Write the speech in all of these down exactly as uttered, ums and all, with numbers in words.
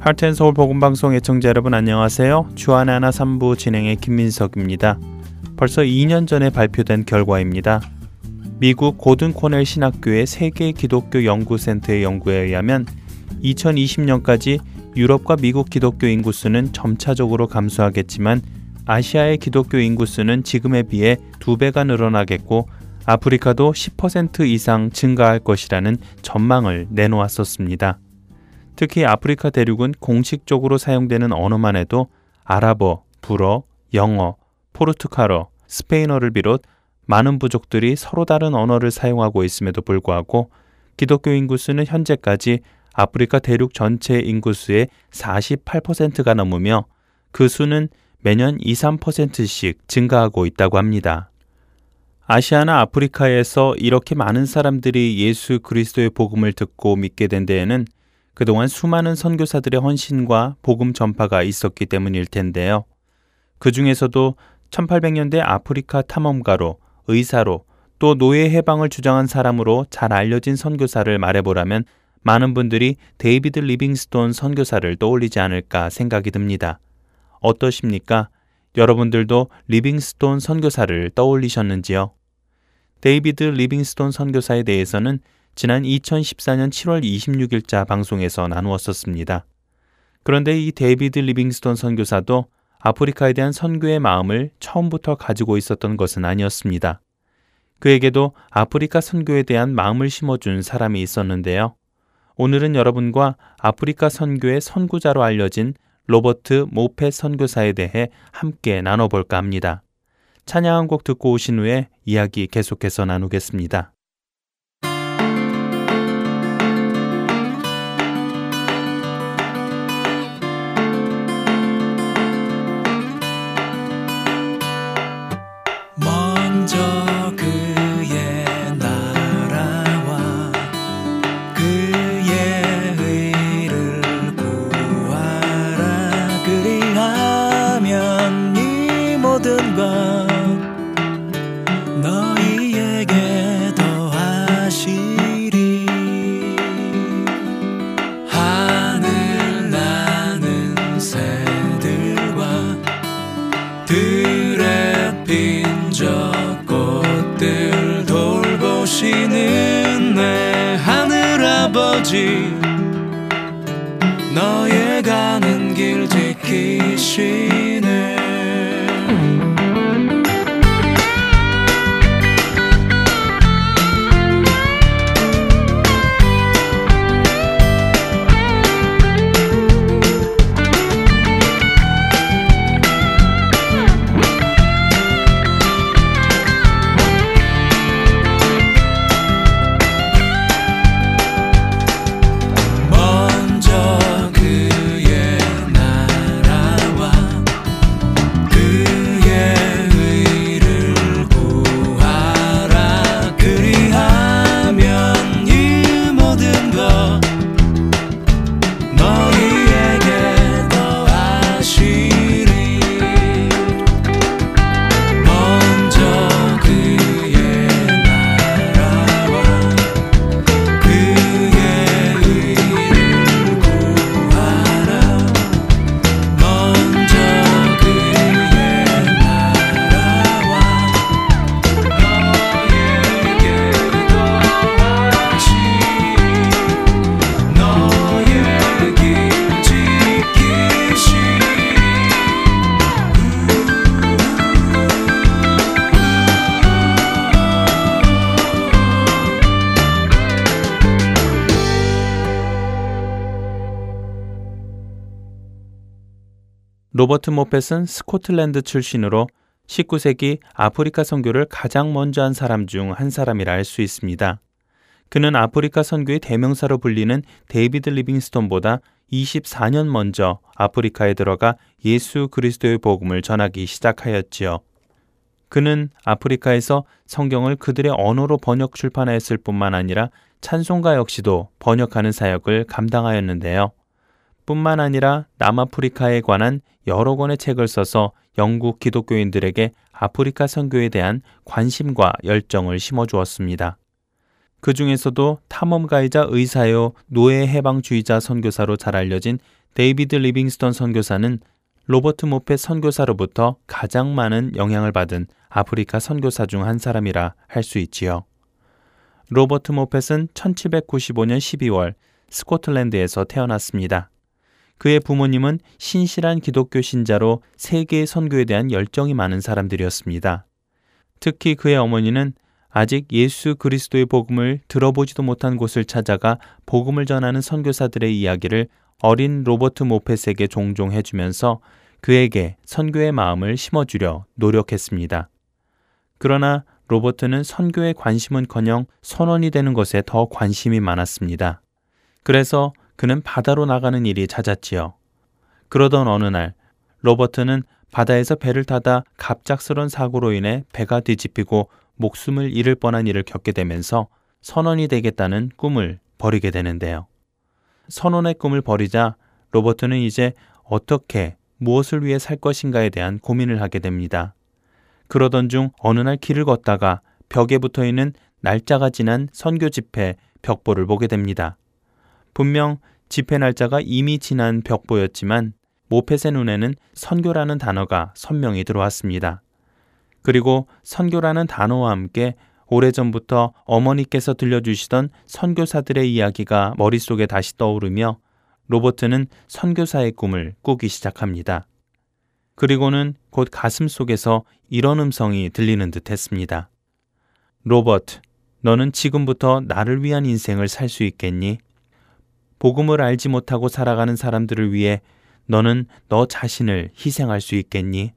할텐서울 복음방송 애청자 여러분 안녕하세요. 주안의 하나 삼부 진행의 김민석입니다. 벌써 이 년 전에 발표된 결과입니다. 미국 고든코넬 신학교의 세계 기독교 연구센터의 연구에 의하면 이천이십 년까지 유럽과 미국 기독교 인구수는 점차적으로 감소하겠지만 아시아의 기독교 인구수는 지금에 비해 두 배가 늘어나겠고 아프리카도 십 퍼센트 이상 증가할 것이라는 전망을 내놓았었습니다. 특히 아프리카 대륙은 공식적으로 사용되는 언어만 해도 아랍어, 불어, 영어, 포르투갈어, 스페인어를 비롯 많은 부족들이 서로 다른 언어를 사용하고 있음에도 불구하고 기독교 인구수는 현재까지 아프리카 대륙 전체 인구수의 사십팔 퍼센트가 넘으며 그 수는 매년 이, 삼 퍼센트씩 증가하고 있다고 합니다. 아시아나 아프리카에서 이렇게 많은 사람들이 예수 그리스도의 복음을 듣고 믿게 된 데에는 그동안 수많은 선교사들의 헌신과 복음 전파가 있었기 때문일 텐데요. 그 중에서도 천팔백 년대 아프리카 탐험가로, 의사로, 또 노예 해방을 주장한 사람으로 잘 알려진 선교사를 말해보라면 많은 분들이 데이비드 리빙스톤 선교사를 떠올리지 않을까 생각이 듭니다. 어떠십니까? 여러분들도 리빙스톤 선교사를 떠올리셨는지요? 데이비드 리빙스톤 선교사에 대해서는 지난 이천십사 년 칠월 이십육 일자 방송에서 나누었었습니다. 그런데 이 데이비드 리빙스톤 선교사도 아프리카에 대한 선교의 마음을 처음부터 가지고 있었던 것은 아니었습니다. 그에게도 아프리카 선교에 대한 마음을 심어준 사람이 있었는데요. 오늘은 여러분과 아프리카 선교의 선구자로 알려진 로버트 모펫 선교사에 대해 함께 나눠볼까 합니다. 찬양 한 곡 듣고 오신 후에 이야기 계속해서 나누겠습니다. 너의 가는 길 지키시네. 로버트 모펫은 스코틀랜드 출신으로 십구 세기 아프리카 선교를 가장 먼저 한 사람 중 한 사람이라 할 수 있습니다. 그는 아프리카 선교의 대명사로 불리는 데이비드 리빙스톤보다 이십사 년 먼저 아프리카에 들어가 예수 그리스도의 복음을 전하기 시작하였지요. 그는 아프리카에서 성경을 그들의 언어로 번역 출판하였을 뿐만 아니라 찬송가 역시도 번역하는 사역을 감당하였는데요. 뿐만 아니라 남아프리카에 관한 여러 권의 책을 써서 영국 기독교인들에게 아프리카 선교에 대한 관심과 열정을 심어주었습니다. 그 중에서도 탐험가이자 의사요 노예 해방주의자 선교사로 잘 알려진 데이비드 리빙스톤 선교사는 로버트 모펫 선교사로부터 가장 많은 영향을 받은 아프리카 선교사 중 한 사람이라 할 수 있지요. 로버트 모펫은 천칠백구십오 년 십이월 스코틀랜드에서 태어났습니다. 그의 부모님은 신실한 기독교 신자로 세계 선교에 대한 열정이 많은 사람들이었습니다. 특히 그의 어머니는 아직 예수 그리스도의 복음을 들어보지도 못한 곳을 찾아가 복음을 전하는 선교사들의 이야기를 어린 로버트 모펫에게 종종 해주면서 그에게 선교의 마음을 심어주려 노력했습니다. 그러나 로버트는 선교에 관심은커녕 선원이 되는 것에 더 관심이 많았습니다. 그래서 그는 바다로 나가는 일이 잦았지요. 그러던 어느 날 로버트는 바다에서 배를 타다 갑작스런 사고로 인해 배가 뒤집히고 목숨을 잃을 뻔한 일을 겪게 되면서 선원이 되겠다는 꿈을 버리게 되는데요. 선원의 꿈을 버리자 로버트는 이제 어떻게 무엇을 위해 살 것인가에 대한 고민을 하게 됩니다. 그러던 중 어느 날 길을 걷다가 벽에 붙어있는 날짜가 지난 선교 집회 벽보를 보게 됩니다. 분명 집회 날짜가 이미 지난 벽보였지만 모펫의 눈에는 선교라는 단어가 선명히 들어왔습니다. 그리고 선교라는 단어와 함께 오래전부터 어머니께서 들려주시던 선교사들의 이야기가 머릿속에 다시 떠오르며 로버트는 선교사의 꿈을 꾸기 시작합니다. 그리고는 곧 가슴 속에서 이런 음성이 들리는 듯 했습니다. 로버트, 너는 지금부터 나를 위한 인생을 살 수 있겠니? 복음을 알지 못하고 살아가는 사람들을 위해 너는 너 자신을 희생할 수 있겠니?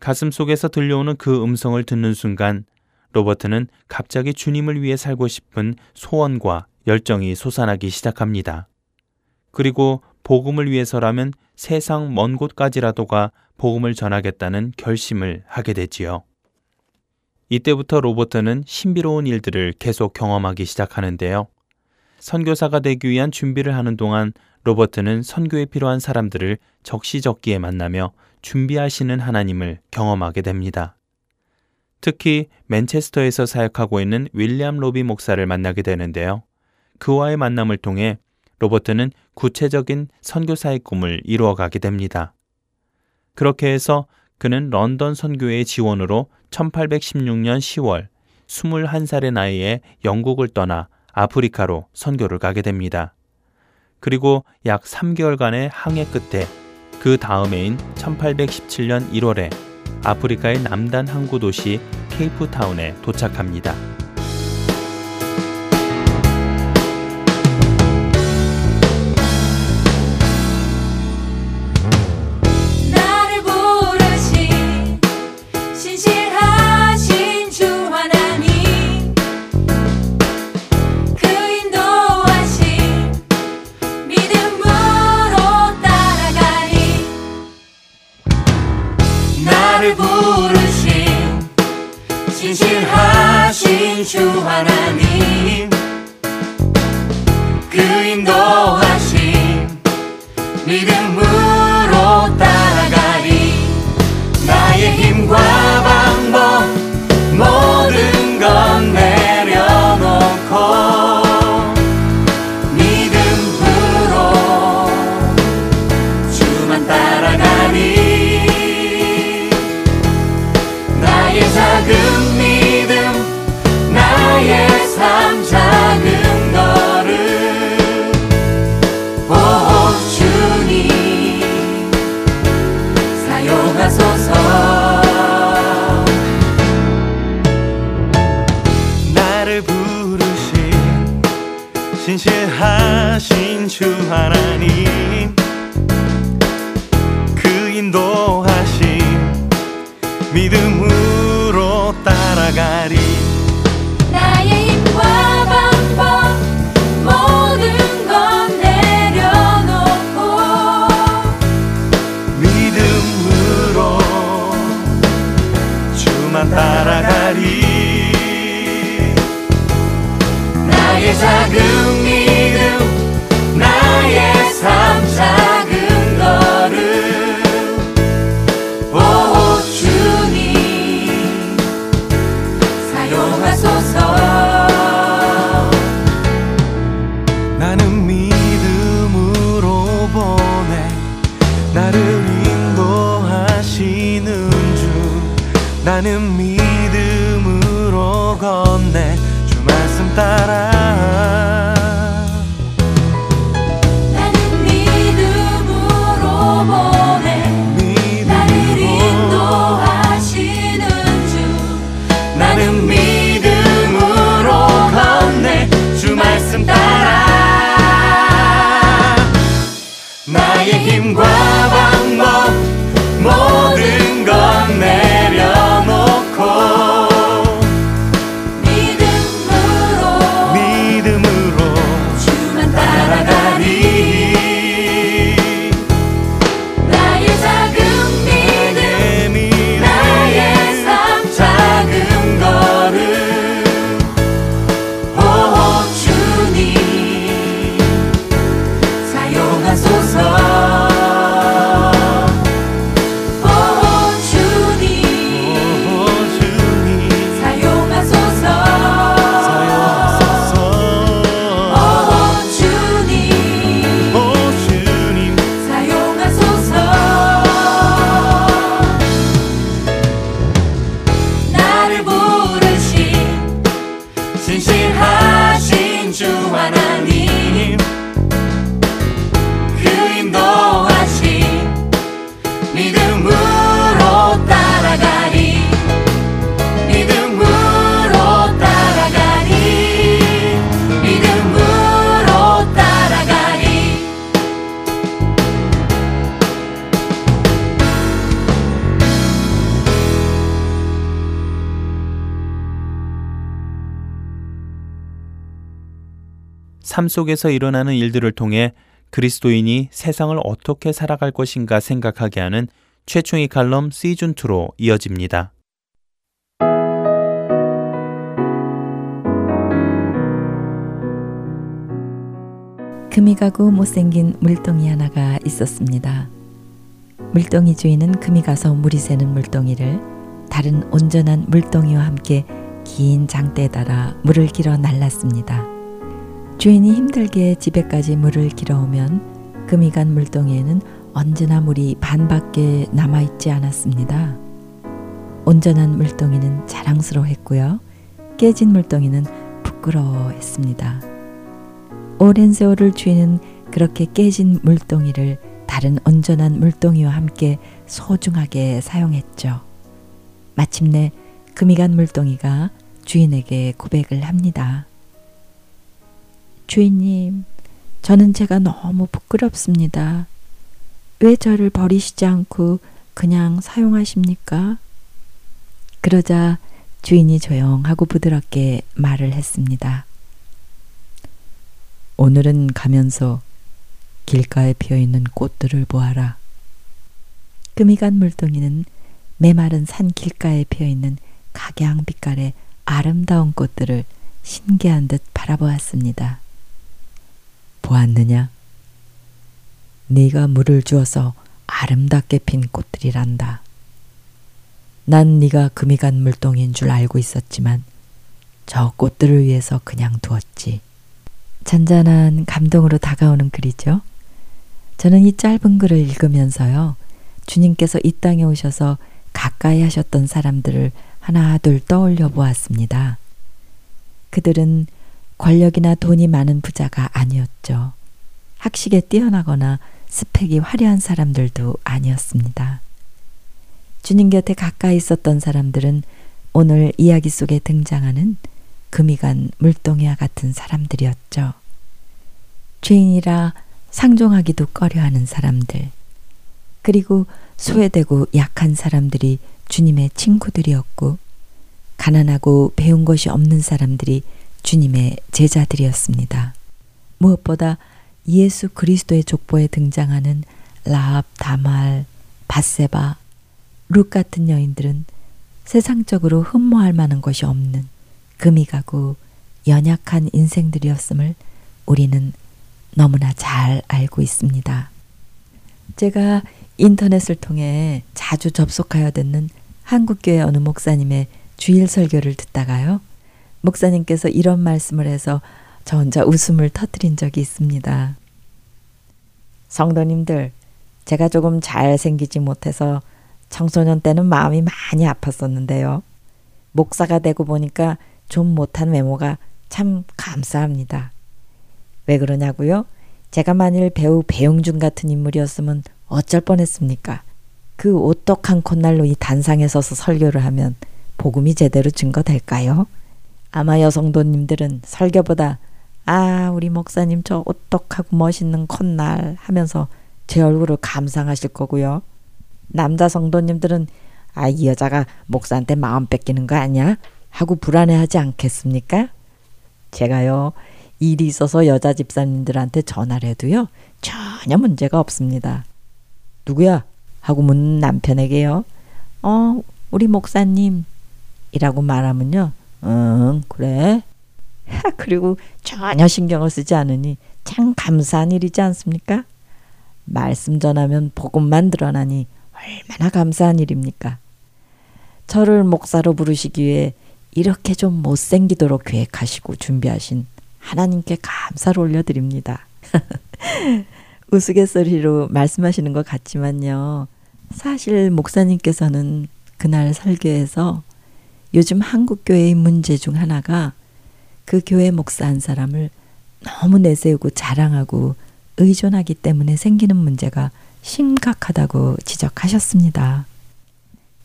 가슴 속에서 들려오는 그 음성을 듣는 순간 로버트는 갑자기 주님을 위해 살고 싶은 소원과 열정이 솟아나기 시작합니다. 그리고 복음을 위해서라면 세상 먼 곳까지라도가 복음을 전하겠다는 결심을 하게 되지요. 이때부터 로버트는 신비로운 일들을 계속 경험하기 시작하는데요. 선교사가 되기 위한 준비를 하는 동안 로버트는 선교에 필요한 사람들을 적시적기에 만나며 준비하시는 하나님을 경험하게 됩니다. 특히 맨체스터에서 사역하고 있는 윌리엄 로비 목사를 만나게 되는데요. 그와의 만남을 통해 로버트는 구체적인 선교사의 꿈을 이루어가게 됩니다. 그렇게 해서 그는 런던 선교회의 지원으로 천팔백십육 년 시월 스물한 살의 나이에 영국을 떠나 아프리카로 선교를 가게 됩니다. 그리고 약 삼 개월간의 항해 끝에 그 다음해인 천팔백십칠 년 일월에 아프리카의 남단 항구 도시 케이프타운에 도착합니다. 신실하신 주 하나님 그 인도하심 믿음으로 따라가리 나의 힘과 방법 모든 건 내려놓고 믿음으로 주만 따라가리 나의 작은 작은 너를 오 주님 나는 믿음으로 건네 주 말씀 따라. 나는 믿음으로 보내 믿음으로 나를 인도하시는 주. 나는 믿음으로 건네 주 말씀 따라. 나의 힘과 방법 모든 건 내려놓고 믿음으로 믿음으로 주만 따라가리. 나의 작은 믿음, 믿음 나의 삶 작은 걸음 오 주님 사용하소서. 삶 속에서 일어나는 일들을 통해 그리스도인이 세상을 어떻게 살아갈 것인가 생각하게 하는 최충희 칼럼 시즌이로 이어집니다. 금이 가고 못생긴 물동이 하나가 있었습니다. 물동이 주인은 금이 가서 물이 새는 물동이를 다른 온전한 물동이와 함께 긴 장대에 달아 물을 길어 날랐습니다. 주인이 힘들게 집에까지 물을 길어오면 금이 간 물동이에는 언제나 물이 반밖에 남아있지 않았습니다. 온전한 물동이는 자랑스러워했고요. 깨진 물동이는 부끄러워했습니다. 오랜 세월을 주인은 그렇게 깨진 물동이를 다른 온전한 물동이와 함께 소중하게 사용했죠. 마침내 금이 간 물동이가 주인에게 고백을 합니다. 주인님, 저는 제가 너무 부끄럽습니다. 왜 저를 버리시지 않고 그냥 사용하십니까? 그러자 주인이 조용하고 부드럽게 말을 했습니다. 오늘은 가면서 길가에 피어있는 꽃들을 보아라. 금이 간 물동이는 메마른 산 길가에 피어있는 각양빛깔의 아름다운 꽃들을 신기한 듯 바라보았습니다. 보았느냐? 네가 물을 주어서 아름답게 핀 꽃들이란다. 난 네가 금이 간 물동인 줄 알고 있었지만 저 꽃들을 위해서 그냥 두었지. 잔잔한 감동으로 다가오는 글이죠. 저는 이 짧은 글을 읽으면서요, 주님께서 이 땅에 오셔서 가까이 하셨던 사람들을 하나 둘 떠올려 보았습니다. 그들은 권력이나 돈이 많은 부자가 아니었죠. 학식에 뛰어나거나 스펙이 화려한 사람들도 아니었습니다. 주님 곁에 가까이 있었던 사람들은 오늘 이야기 속에 등장하는 금이 간 물동이와 같은 사람들이었죠. 죄인이라 상종하기도 꺼려하는 사람들, 그리고 소외되고 약한 사람들이 주님의 친구들이었고, 가난하고 배운 것이 없는 사람들이 주님의 제자들이었습니다. 무엇보다 예수 그리스도의 족보에 등장하는 라합, 다말, 밧세바, 룻 같은 여인들은 세상적으로 흠모할 만한 것이 없는 금이 가고 연약한 인생들이었음을 우리는 너무나 잘 알고 있습니다. 제가 인터넷을 통해 자주 접속하여 듣는 한국교회 어느 목사님의 주일 설교를 듣다가요, 목사님께서 이런 말씀을 해서 저 혼자 웃음을 터뜨린 적이 있습니다. 성도님들, 제가 조금 잘생기지 못해서 청소년 때는 마음이 많이 아팠었는데요. 목사가 되고 보니까 좀 못한 외모가 참 감사합니다. 왜 그러냐고요? 제가 만일 배우 배용준 같은 인물이었으면 어쩔 뻔했습니까? 그 오똑한 콧날로 이 단상에 서서 설교를 하면 복음이 제대로 증거될까요? 아마 여성도님들은 설교보다 아 우리 목사님 저 오똑하고 멋있는 콧날 하면서 제 얼굴을 감상하실 거고요. 남자 성도님들은 아 이 여자가 목사한테 마음 뺏기는 거 아니야? 하고 불안해하지 않겠습니까? 제가요 일이 있어서 여자 집사님들한테 전화를 해도요 전혀 문제가 없습니다. 누구야? 하고 묻는 남편에게요. 어 우리 목사님 이라고 말하면요. 응 그래. 하, 그리고 전혀 신경을 쓰지 않으니 참 감사한 일이지 않습니까? 말씀 전하면 복음만 드러나니 얼마나 감사한 일입니까? 저를 목사로 부르시기 위해 이렇게 좀 못생기도록 계획하시고 준비하신 하나님께 감사를 올려드립니다. 우스갯소리로 말씀하시는 것 같지만요. 사실 목사님께서는 그날 설교에서 요즘 한국교회의 문제 중 하나가 그 교회 목사 한 사람을 너무 내세우고 자랑하고 의존하기 때문에 생기는 문제가 심각하다고 지적하셨습니다.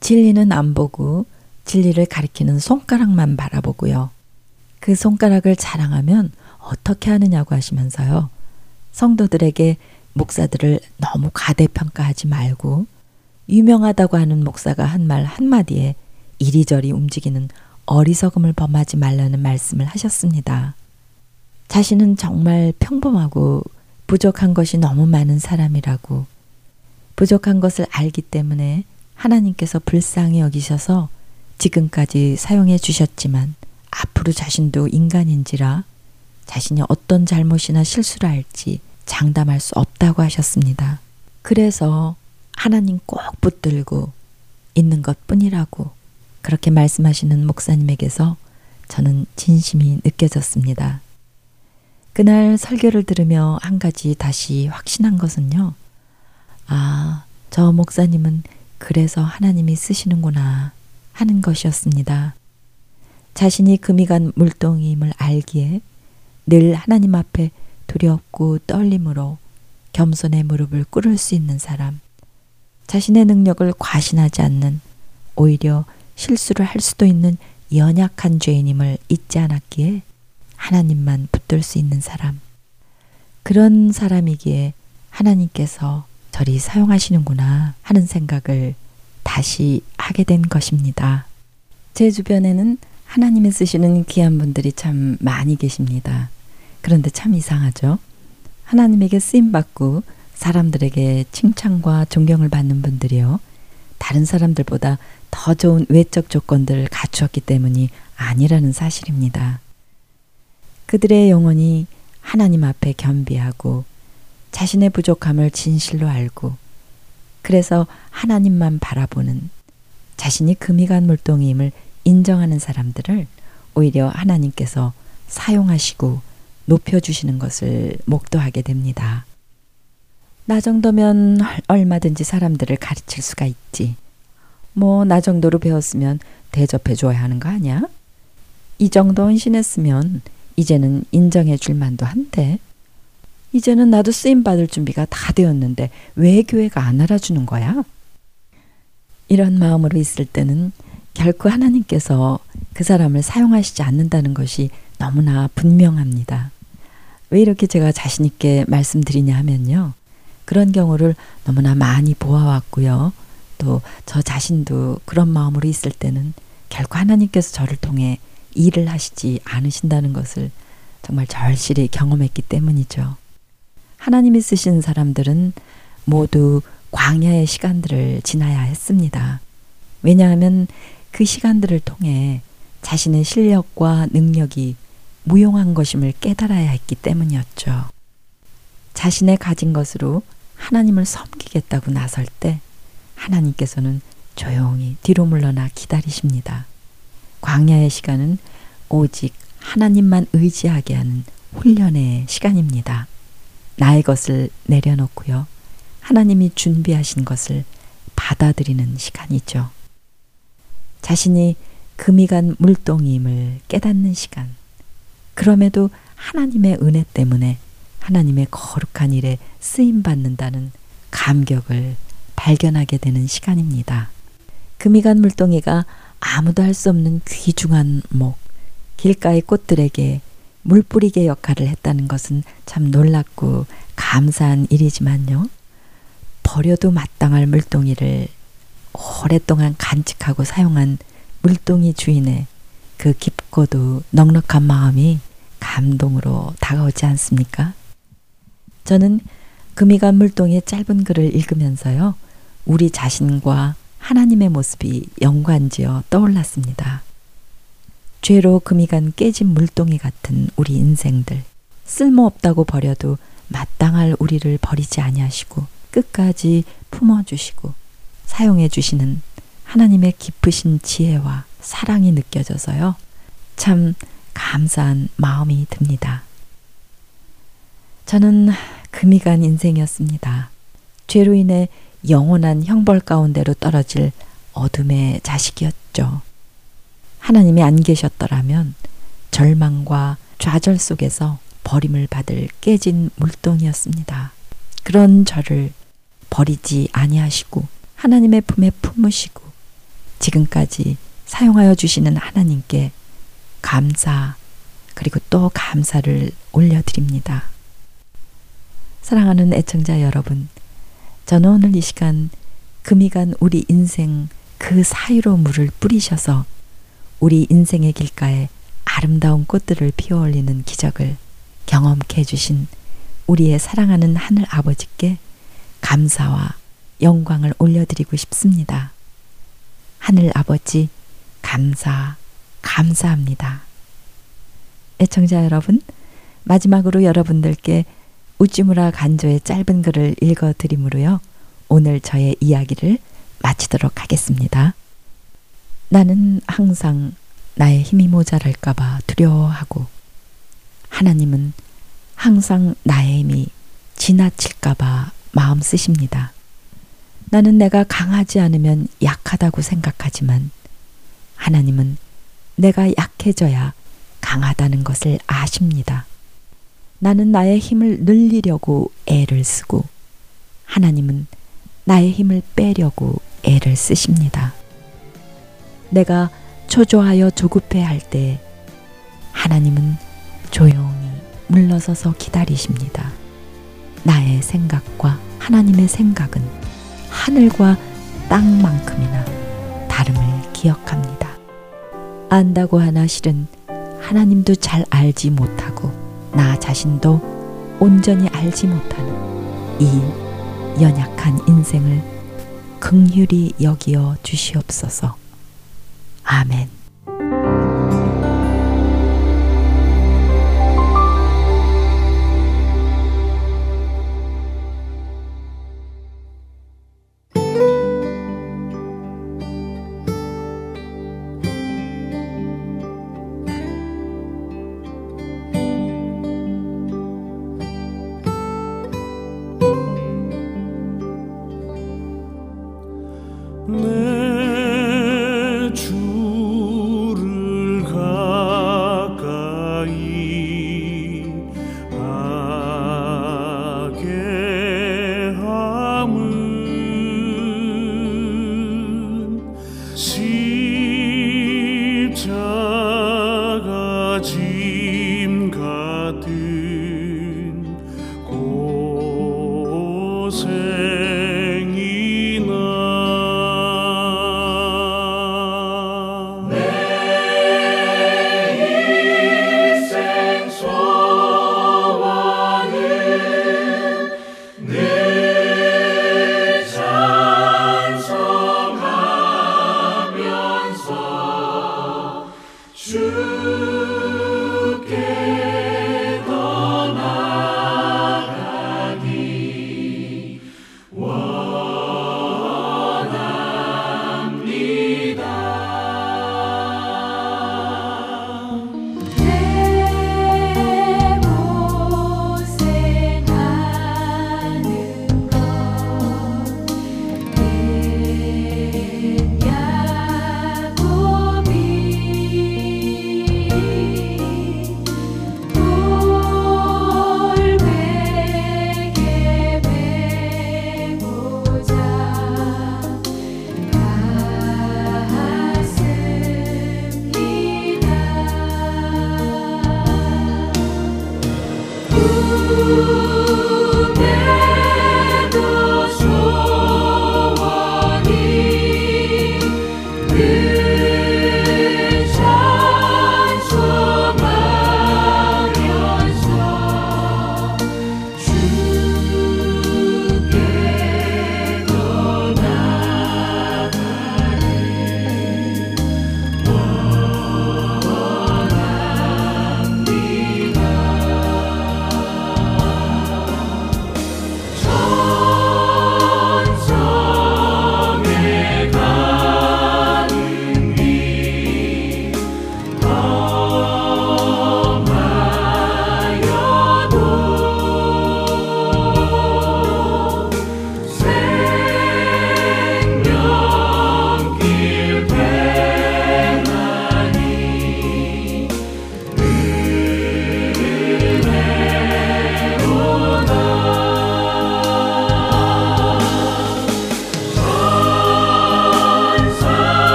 진리는 안 보고 진리를 가리키는 손가락만 바라보고요. 그 손가락을 자랑하면 어떻게 하느냐고 하시면서요. 성도들에게 목사들을 너무 과대평가하지 말고 유명하다고 하는 목사가 한 말 한마디에 이리저리 움직이는 어리석음을 범하지 말라는 말씀을 하셨습니다. 자신은 정말 평범하고 부족한 것이 너무 많은 사람이라고 부족한 것을 알기 때문에 하나님께서 불쌍히 여기셔서 지금까지 사용해 주셨지만 앞으로 자신도 인간인지라 자신이 어떤 잘못이나 실수를 할지 장담할 수 없다고 하셨습니다. 그래서 하나님 꼭 붙들고 있는 것뿐이라고 그렇게 말씀하시는 목사님에게서 저는 진심이 느껴졌습니다. 그날 설교를 들으며 한 가지 다시 확신한 것은요. 아, 저 목사님은 그래서 하나님이 쓰시는구나 하는 것이었습니다. 자신이 금이 간 물동이임을 알기에 늘 하나님 앞에 두렵고 떨림으로 겸손의 무릎을 꿇을 수 있는 사람, 자신의 능력을 과신하지 않는 오히려 실수를 할 수도 있는 연약한 죄인임을 잊지 않았기에 하나님만 붙들 수 있는 사람. 그런 사람이기에 하나님께서 저리 사용하시는구나 하는 생각을 다시 하게 된 것입니다. 제 주변에는 하나님이 쓰시는 귀한 분들이 참 많이 계십니다. 그런데 참 이상하죠? 하나님에게 쓰임받고 사람들에게 칭찬과 존경을 받는 분들이요. 다른 사람들보다 더 좋은 외적 조건들을 갖추었기 때문이 아니라는 사실입니다. 그들의 영혼이 하나님 앞에 겸비하고 자신의 부족함을 진실로 알고 그래서 하나님만 바라보는 자신이 금이 간 물동이임을 인정하는 사람들을 오히려 하나님께서 사용하시고 높여주시는 것을 목도하게 됩니다. 나 정도면 얼마든지 사람들을 가르칠 수가 있지. 뭐 나 정도로 배웠으면 대접해줘야 하는 거 아니야? 이 정도 헌신했으면 이제는 인정해 줄 만도 한데 이제는 나도 쓰임받을 준비가 다 되었는데 왜 교회가 안 알아주는 거야? 이런 마음으로 있을 때는 결코 하나님께서 그 사람을 사용하시지 않는다는 것이 너무나 분명합니다. 왜 이렇게 제가 자신 있게 말씀드리냐 하면요. 그런 경우를 너무나 많이 보아왔고요. 또 저 자신도 그런 마음으로 있을 때는 결코 하나님께서 저를 통해 일을 하시지 않으신다는 것을 정말 절실히 경험했기 때문이죠. 하나님이 쓰신 사람들은 모두 광야의 시간들을 지나야 했습니다. 왜냐하면 그 시간들을 통해 자신의 실력과 능력이 무용한 것임을 깨달아야 했기 때문이었죠. 자신의 가진 것으로 하나님을 섬기겠다고 나설 때 하나님께서는 조용히 뒤로 물러나 기다리십니다. 광야의 시간은 오직 하나님만 의지하게 하는 훈련의 시간입니다. 나의 것을 내려놓고요. 하나님이 준비하신 것을 받아들이는 시간이죠. 자신이 금이 간 물동이임을 깨닫는 시간. 그럼에도 하나님의 은혜 때문에 하나님의 거룩한 일에 쓰임받는다는 감격을 발견하게 되는 시간입니다. 금이 간 물동이가 아무도 할 수 없는 귀중한 목, 길가의 꽃들에게 물뿌리개 역할을 했다는 것은 참 놀랍고 감사한 일이지만요. 버려도 마땅할 물동이를 오랫동안 간직하고 사용한 물동이 주인의 그 깊고도 넉넉한 마음이 감동으로 다가오지 않습니까? 저는 금이 간 물동이의 짧은 글을 읽으면서요, 우리 자신과 하나님의 모습이 연관지어 떠올랐습니다. 죄로 금이 간 깨진 물동이 같은 우리 인생들, 쓸모없다고 버려도 마땅할 우리를 버리지 아니하시고 끝까지 품어주시고 사용해 주시는 하나님의 깊으신 지혜와 사랑이 느껴져서요, 참 감사한 마음이 듭니다. 저는 금이 간 인생이었습니다. 죄로 인해 영원한 형벌 가운데로 떨어질 어둠의 자식이었죠. 하나님이 안 계셨더라면 절망과 좌절 속에서 버림을 받을 깨진 물동이었습니다. 그런 저를 버리지 아니하시고 하나님의 품에 품으시고 지금까지 사용하여 주시는 하나님께 감사, 그리고 또 감사를 올려드립니다. 사랑하는 애청자 여러분, 저는 오늘 이 시간 금이 간 우리 인생 그 사이로 물을 뿌리셔서 우리 인생의 길가에 아름다운 꽃들을 피어올리는 기적을 경험케 해주신 우리의 사랑하는 하늘 아버지께 감사와 영광을 올려드리고 싶습니다. 하늘 아버지, 감사, 감사합니다. 애청자 여러분, 마지막으로 여러분들께 우찌무라 간조의 짧은 글을 읽어드리므로요, 오늘 저의 이야기를 마치도록 하겠습니다. 나는 항상 나의 힘이 모자랄까봐 두려워하고, 하나님은 항상 나의 힘이 지나칠까봐 마음 쓰십니다. 나는 내가 강하지 않으면 약하다고 생각하지만, 하나님은 내가 약해져야 강하다는 것을 아십니다. 나는 나의 힘을 늘리려고 애를 쓰고, 하나님은 나의 힘을 빼려고 애를 쓰십니다. 내가 초조하여 조급해할 때 하나님은 조용히 물러서서 기다리십니다. 나의 생각과 하나님의 생각은 하늘과 땅만큼이나 다름을 기억합니다. 안다고 하나 실은 하나님도 잘 알지 못하고 나 자신도 온전히 알지 못하는 이 연약한 인생을 긍휼히 여기어 주시옵소서. 아멘.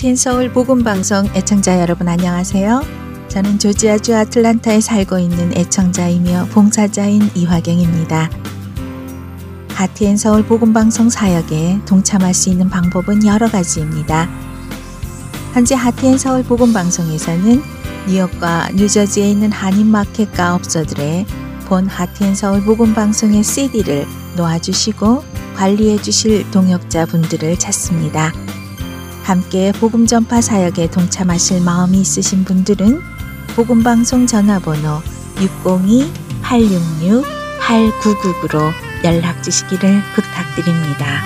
버틴 서울 복음방송 애청자 여러분 안녕하세요. 저는 조지아주 아틀란타에 살고 있는 애청자이며 봉사자인 이화경입니다. 하트앤 서울 복음방송 사역에 동참할 수 있는 방법은 여러 가지입니다. 현재 하트앤 서울 복음방송에서는 뉴욕과 뉴저지에 있는 한인마켓 가업소들의 본 하트앤 서울 복음방송의 씨디를 놓아주시고 관리해 주실 동역자분들을 찾습니다. 함께 복음 전파 사역에 동참하실 마음이 있으신 분들은 복음방송 전화번호 육공이 팔육육 팔구구구로 연락 주시기를 부탁드립니다.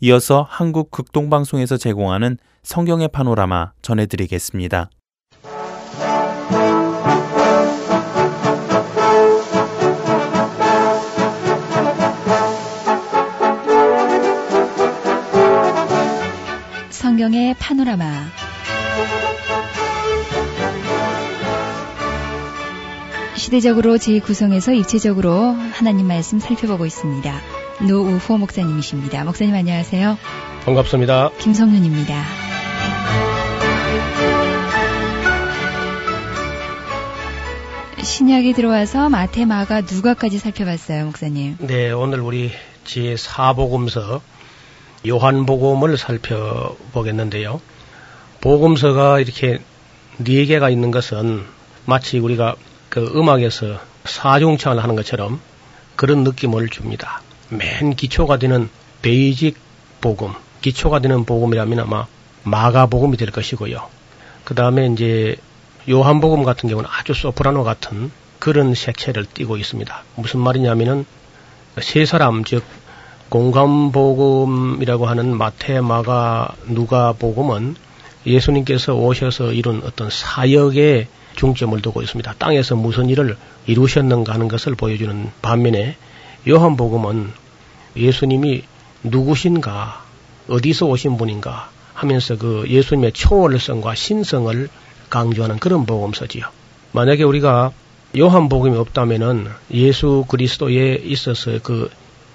이어서 한국 극동방송에서 제공하는 성경의 파노라마 전해드리겠습니다. 성경의 파노라마 시대적으로 재구성해서 입체적으로 하나님 말씀 살펴보고 있습니다. 노우호 목사님이십니다. 목사님 안녕하세요. 반갑습니다. 김성윤입니다. 신약이 들어와서 마태, 마가, 누가까지 살펴봤어요. 목사님. 네, 오늘 우리 제사 복음서 요한복음을 살펴보겠는데요. 복음서가 이렇게 네 개가 있는 것은 마치 우리가 그 음악에서 사중창을 하는 것처럼 그런 느낌을 줍니다. 맨 기초가 되는 베이직 복음, 기초가 되는 복음이라면 아마 마가복음이 될 것이고요. 그 다음에 이제 요한복음 같은 경우는 아주 소프라노 같은 그런 색채를 띠고 있습니다. 무슨 말이냐면은 세 사람, 즉 공감복음이라고 하는 마태, 마가, 누가복음은 예수님께서 오셔서 이룬 어떤 사역에 중점을 두고 있습니다. 땅에서 무슨 일을 이루셨는가 하는 것을 보여주는 반면에 요한복음은 예수님이 누구신가, 어디서 오신 분인가 하면서 그 예수님의 초월성과 신성을 강조하는 그런 복음서지요. 만약에 우리가 요한복음이 없다면은 예수 그리스도에 있어서 그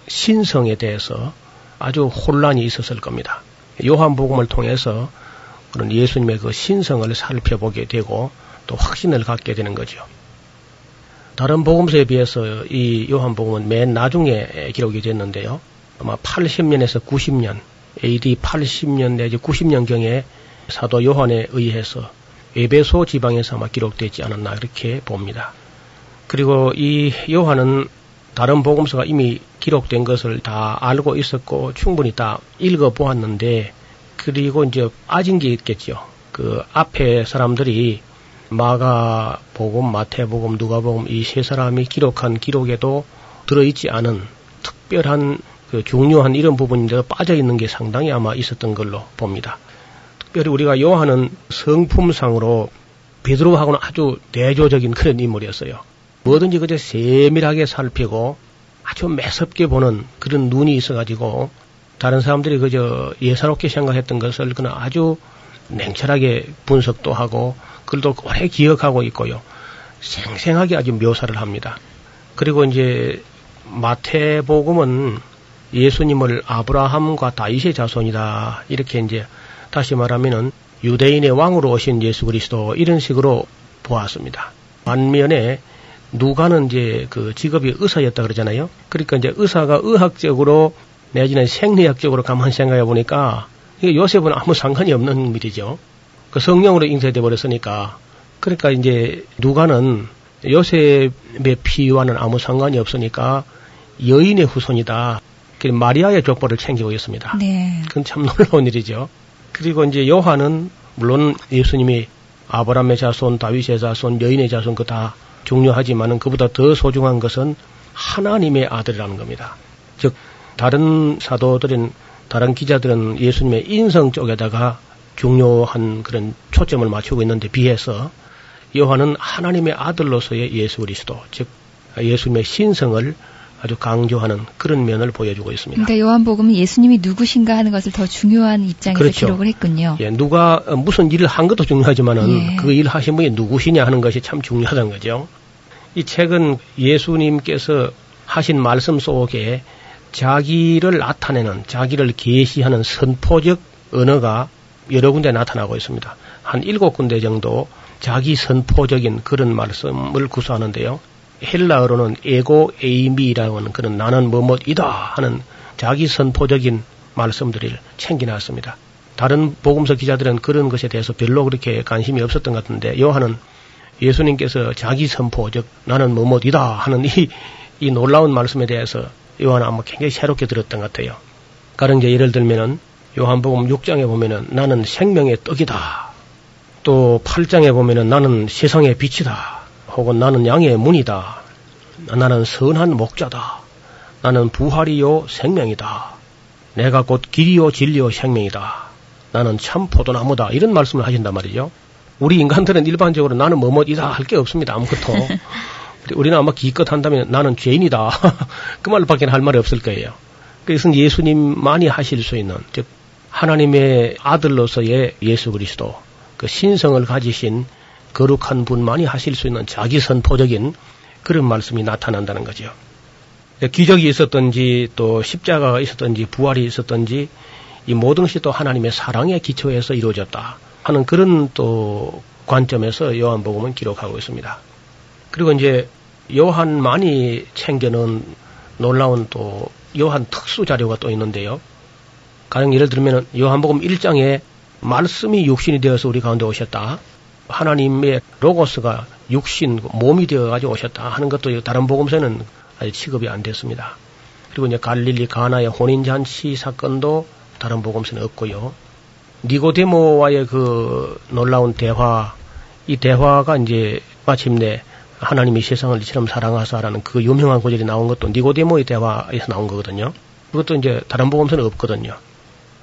신성에 대해서 아주 혼란이 있었을 겁니다. 요한복음을 통해서 그런 예수님의 그 신성을 살펴보게 되고 또 확신을 갖게 되는 거죠. 다른 복음서에 비해서 이 요한복음은 맨 나중에 기록이 됐는데요. 아마 팔십 년에서 구십 년, 에이디 팔십 년 내지 구십 년경에 사도 요한에 의해서 에베소 지방에서 아마 기록되지 않았나 그렇게 봅니다. 그리고 이 요한은 다른 복음서가 이미 기록된 것을 다 알고 있었고 충분히 다 읽어보았는데, 그리고 이제 빠진 게 있겠죠. 그 앞에 사람들이 마가 복음, 마태 복음, 누가 복음 이 세 사람이 기록한 기록에도 들어있지 않은 특별한 그 중요한 이런 부분인데도 빠져있는 게 상당히 아마 있었던 걸로 봅니다. 특별히 우리가 요한은 성품상으로 베드로하고는 아주 대조적인 그런 인물이었어요. 뭐든지 그저 세밀하게 살피고 아주 매섭게 보는 그런 눈이 있어가지고 다른 사람들이 그저 예사롭게 생각했던 것을 그는 아주 냉철하게 분석도 하고 그걸 또 오래 기억하고 있고요. 생생하게 아주 묘사를 합니다. 그리고 이제 마태복음은 예수님을 아브라함과 다윗의 자손이다. 이렇게 이제 다시 말하면은 유대인의 왕으로 오신 예수 그리스도 이런 식으로 보았습니다. 반면에 누가는 이제 그 직업이 의사였다 그러잖아요. 그러니까 이제 의사가 의학적으로 내지는 생리학적으로 가만 생각해 보니까 이게 요셉은 아무 상관이 없는 일이죠. 그 성령으로 잉태돼 버렸으니까. 그러니까 이제 누가는 요셉의 피와는 아무 상관이 없으니까 여인의 후손이다. 마리아의 족보를 챙기고 있습니다. 네. 그건 참 놀라운 일이죠. 그리고 이제 요한은 물론 예수님이 아브라함의 자손, 다윗의 자손, 여인의 자손 그 다 중요하지만 그보다 더 소중한 것은 하나님의 아들이라는 겁니다. 즉 다른 사도들은, 다른 기자들은 예수님의 인성 쪽에다가 중요한 그런 초점을 맞추고 있는데 비해서 요한은 하나님의 아들로서의 예수 그리스도, 즉 예수님의 신성을 아주 강조하는 그런 면을 보여주고 있습니다. 그러니까 요한복음은 예수님이 누구신가 하는 것을 더 중요한 입장에서 그렇죠. 기록을 했군요. 예, 누가 무슨 일을 한 것도 중요하지만 예. 그 일 하신 분이 누구시냐 하는 것이 참 중요하다는 거죠. 이 책은 예수님께서 하신 말씀 속에 자기를 나타내는, 자기를 계시하는 선포적 언어가 여러 군데 나타나고 있습니다. 한 일곱 군데 정도 자기 선포적인 그런 말씀을 구사하는데요. 헬라어로는 에고 에이미라고 하는 그런 나는 뭐뭐이다 하는 자기 선포적인 말씀들을 챙겨놨습니다. 다른 복음서 기자들은 그런 것에 대해서 별로 그렇게 관심이 없었던 것 같은데, 요한은 예수님께서 자기 선포, 즉 나는 뭐뭐이다 하는 이, 이 놀라운 말씀에 대해서 요한은 아마 굉장히 새롭게 들었던 것 같아요. 가령 이제 예를 들면은 요한복음 육 장에 보면은 나는 생명의 떡이다. 또 팔 장에 보면은 나는 세상의 빛이다. 혹은 나는 양의 문이다. 나는 선한 목자다. 나는 부활이요 생명이다. 내가 곧 길이요 진리요 생명이다. 나는 참 포도나무다. 이런 말씀을 하신단 말이죠. 우리 인간들은 일반적으로 나는 뭐뭐이다 할 게 없습니다. 아무것도. 우리는 아마 기껏 한다면 나는 죄인이다. 그 말밖에 할 말이 없을 거예요. 그것은 예수님만이 하실 수 있는, 즉 하나님의 아들로서의 예수 그리스도, 그 신성을 가지신 거룩한 분만이 하실 수 있는 자기 선포적인 그런 말씀이 나타난다는 거죠. 기적이 있었든지 또 십자가가 있었든지 부활이 있었든지 이 모든 것이 또 하나님의 사랑의 기초에서 이루어졌다 하는 그런 또 관점에서 요한복음은 기록하고 있습니다. 그리고 이제 요한만이 챙겨놓은 놀라운 또 요한 특수 자료가 또 있는데요. 가령 예를 들면 요한복음 일 장에 말씀이 육신이 되어서 우리 가운데 오셨다. 하나님의 로고스가 육신, 몸이 되어가지고 오셨다 하는 것도 다른 복음서는 아직 취급이 안 됐습니다. 그리고 이제 갈릴리 가나의 혼인잔치 사건도 다른 복음서는 없고요. 니고데모와의 그 놀라운 대화, 이 대화가 이제 마침내 하나님이 세상을 이처럼 사랑하사라는 그 유명한 구절이 나온 것도 니고데모의 대화에서 나온 거거든요. 그것도 이제 다른 복음서는 없거든요.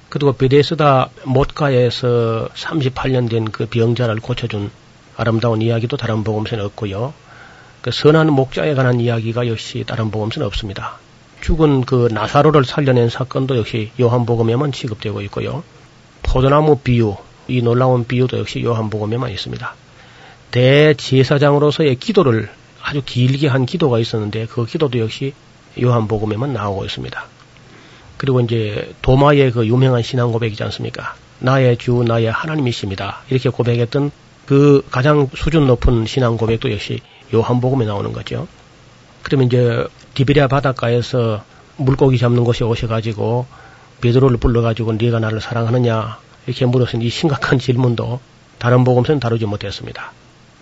그리고 베데스다 못가에서 삼십팔 년 된 그 병자를 고쳐준 아름다운 이야기도 다른 복음서는 없고요. 그 선한 목자에 관한 이야기가 역시 다른 복음서는 없습니다. 죽은 그 나사로를 살려낸 사건도 역시 요한복음에만 취급되고 있고요. 포도나무 비유, 이 놀라운 비유도 역시 요한복음에만 있습니다. 대제사장으로서의 기도를 아주 길게 한 기도가 있었는데 그 기도도 역시 요한복음에만 나오고 있습니다. 그리고 이제 도마의 그 유명한 신앙 고백이지 않습니까? 나의 주 나의 하나님이십니다. 이렇게 고백했던 그 가장 수준 높은 신앙 고백도 역시 요한복음에 나오는 거죠. 그러면 이제 디베랴 바닷가에서 물고기 잡는 곳에 오셔가지고 베드로를 불러가지고 네가 나를 사랑하느냐 이렇게 물었은 이 심각한 질문도 다른 복음서는 다루지 못했습니다.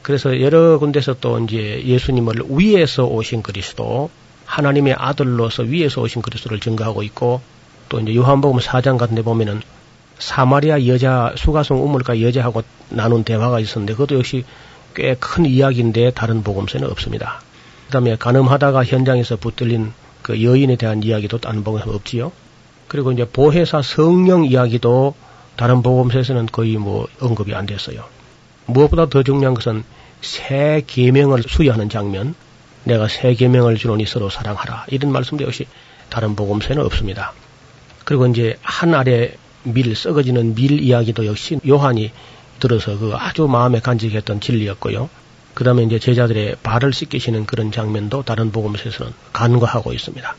그래서 여러 군데서 또 이제 예수님을 위에서 오신 그리스도, 하나님의 아들로서 위에서 오신 그리스도를 증거하고 있고, 또 이제 요한복음 사 장 같은 데 보면은 사마리아 여자, 수가성 우물가 여자하고 나눈 대화가 있었는데 그것도 역시 꽤 큰 이야기인데 다른 복음서는 없습니다. 그 다음에 간음하다가 현장에서 붙들린 그 여인에 대한 이야기도 다른 복음서는 없지요. 그리고 이제 보혜사 성령 이야기도 다른 복음서에서는 거의 뭐 언급이 안 됐어요. 무엇보다 더 중요한 것은 새 계명을 수여하는 장면, 내가 새 계명을 주노니 서로 사랑하라, 이런 말씀도 역시 다른 복음서에는 없습니다. 그리고 이제 한 알의 밀, 썩어지는 밀 이야기도 역시 요한이 들어서 그 아주 마음에 간직했던 진리였고요. 그 다음에 이제 제자들의 발을 씻기시는 그런 장면도 다른 복음서에서는 간과하고 있습니다.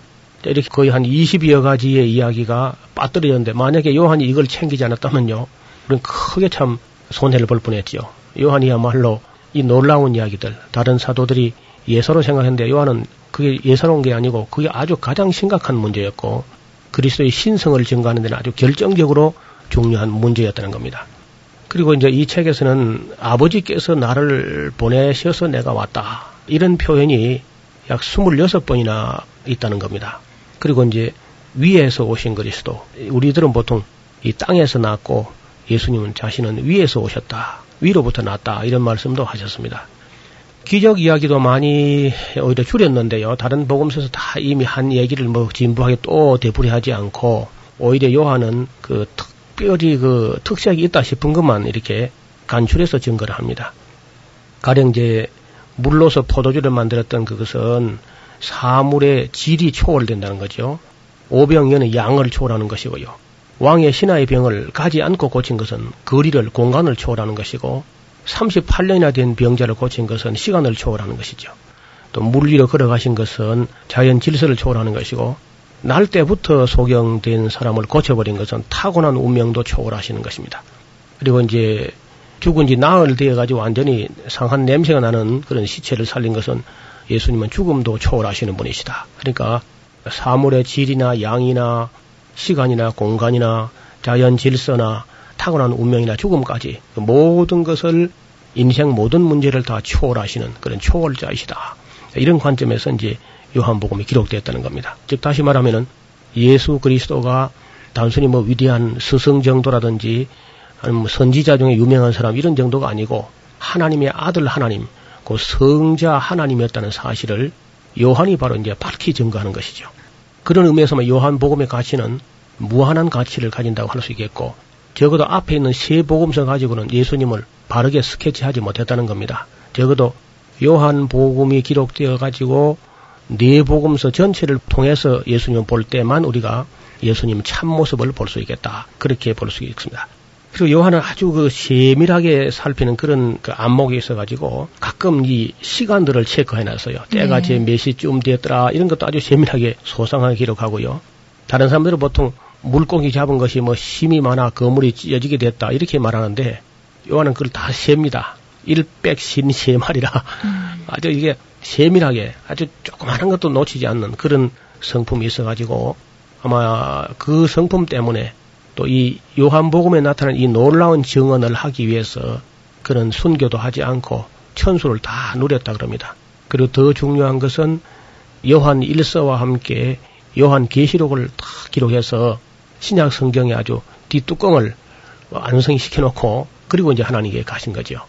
이렇게 거의 한 이십여 가지의 이야기가 빠뜨려졌는데, 만약에 요한이 이걸 챙기지 않았다면요, 우리는 크게 참 손해를 볼 뻔했지요. 요한이야말로 이 놀라운 이야기들, 다른 사도들이 예사로 생각했는데 요한은 그게 예사로운 게 아니고 그게 아주 가장 심각한 문제였고 그리스도의 신성을 증거하는 데는 아주 결정적으로 중요한 문제였다는 겁니다. 그리고 이제 이 책에서는 아버지께서 나를 보내셔서 내가 왔다, 이런 표현이 약 스물여섯 번이나 있다는 겁니다. 그리고 이제 위에서 오신 그리스도, 우리들은 보통 이 땅에서 낳고 예수님은 자신은 위에서 오셨다, 위로부터 났다, 이런 말씀도 하셨습니다. 기적 이야기도 많이 오히려 줄였는데요. 다른 복음서에서 다 이미 한 얘기를 뭐 진부하게 또 되풀이하지 않고 오히려 요한은 그 특별히 그 특색이 있다 싶은 것만 이렇게 간추려서 증거를 합니다. 가령 이제 물로서 포도주를 만들었던 그것은 사물의 질이 초월된다는 거죠. 오병이어는 양을 초월하는 것이고요. 왕의 신하의 병을 가지 않고 고친 것은 거리를, 공간을 초월하는 것이고 삼십팔 년이나 된 병자를 고친 것은 시간을 초월하는 것이죠. 또 물 위로 걸어가신 것은 자연 질서를 초월하는 것이고 날 때부터 소경된 사람을 고쳐버린 것은 타고난 운명도 초월하시는 것입니다. 그리고 이제 죽은 지 나흘 되어가지고 완전히 상한 냄새가 나는 그런 시체를 살린 것은 예수님은 죽음도 초월하시는 분이시다. 그러니까 사물의 질이나 양이나 시간이나 공간이나 자연 질서나 타고난 운명이나 죽음까지 그 모든 것을 인생 모든 문제를 다 초월하시는 그런 초월자이시다. 이런 관점에서 이제 요한복음이 기록되었다는 겁니다. 즉 다시 말하면은 예수 그리스도가 단순히 뭐 위대한 스승 정도라든지 아니면 뭐 선지자 중에 유명한 사람 이런 정도가 아니고 하나님의 아들 하나님, 그 성자 하나님이었다는 사실을 요한이 바로 이제 밝히 증거하는 것이죠. 그런 의미에서 요한복음의 가치는 무한한 가치를 가진다고 할 수 있겠고 적어도 앞에 있는 세 복음서 가지고는 예수님을 바르게 스케치하지 못했다는 겁니다. 적어도 요한복음이 기록되어 가지고 네 복음서 전체를 통해서 예수님을 볼 때만 우리가 예수님 참모습을 볼 수 있겠다. 그렇게 볼 수 있습니다. 그리고 요한은 아주 그 세밀하게 살피는 그런 그 안목이 있어가지고 가끔 이 시간들을 체크해놨어요. 때가 네. 제 몇 시쯤 되었더라 이런 것도 아주 세밀하게 소상하게 기록하고요. 다른 사람들은 보통 물고기 잡은 것이 뭐 힘이 많아 거물이 찢어지게 됐다 이렇게 말하는데 요한은 그걸 다 셉니다. 일백십세 마리라 음. 아주 이게 세밀하게 아주 조그마한 것도 놓치지 않는 그런 성품이 있어가지고 아마 그 성품 때문에 또 이 요한복음에 나타난 이 놀라운 증언을 하기 위해서 그런 순교도 하지 않고 천수를 다 누렸다 그럽니다. 그리고 더 중요한 것은 요한 일서와 함께 요한 계시록을 다 기록해서 신약 성경에 아주 뒷뚜껑을 완성시켜놓고 그리고 이제 하나님께 가신 거죠.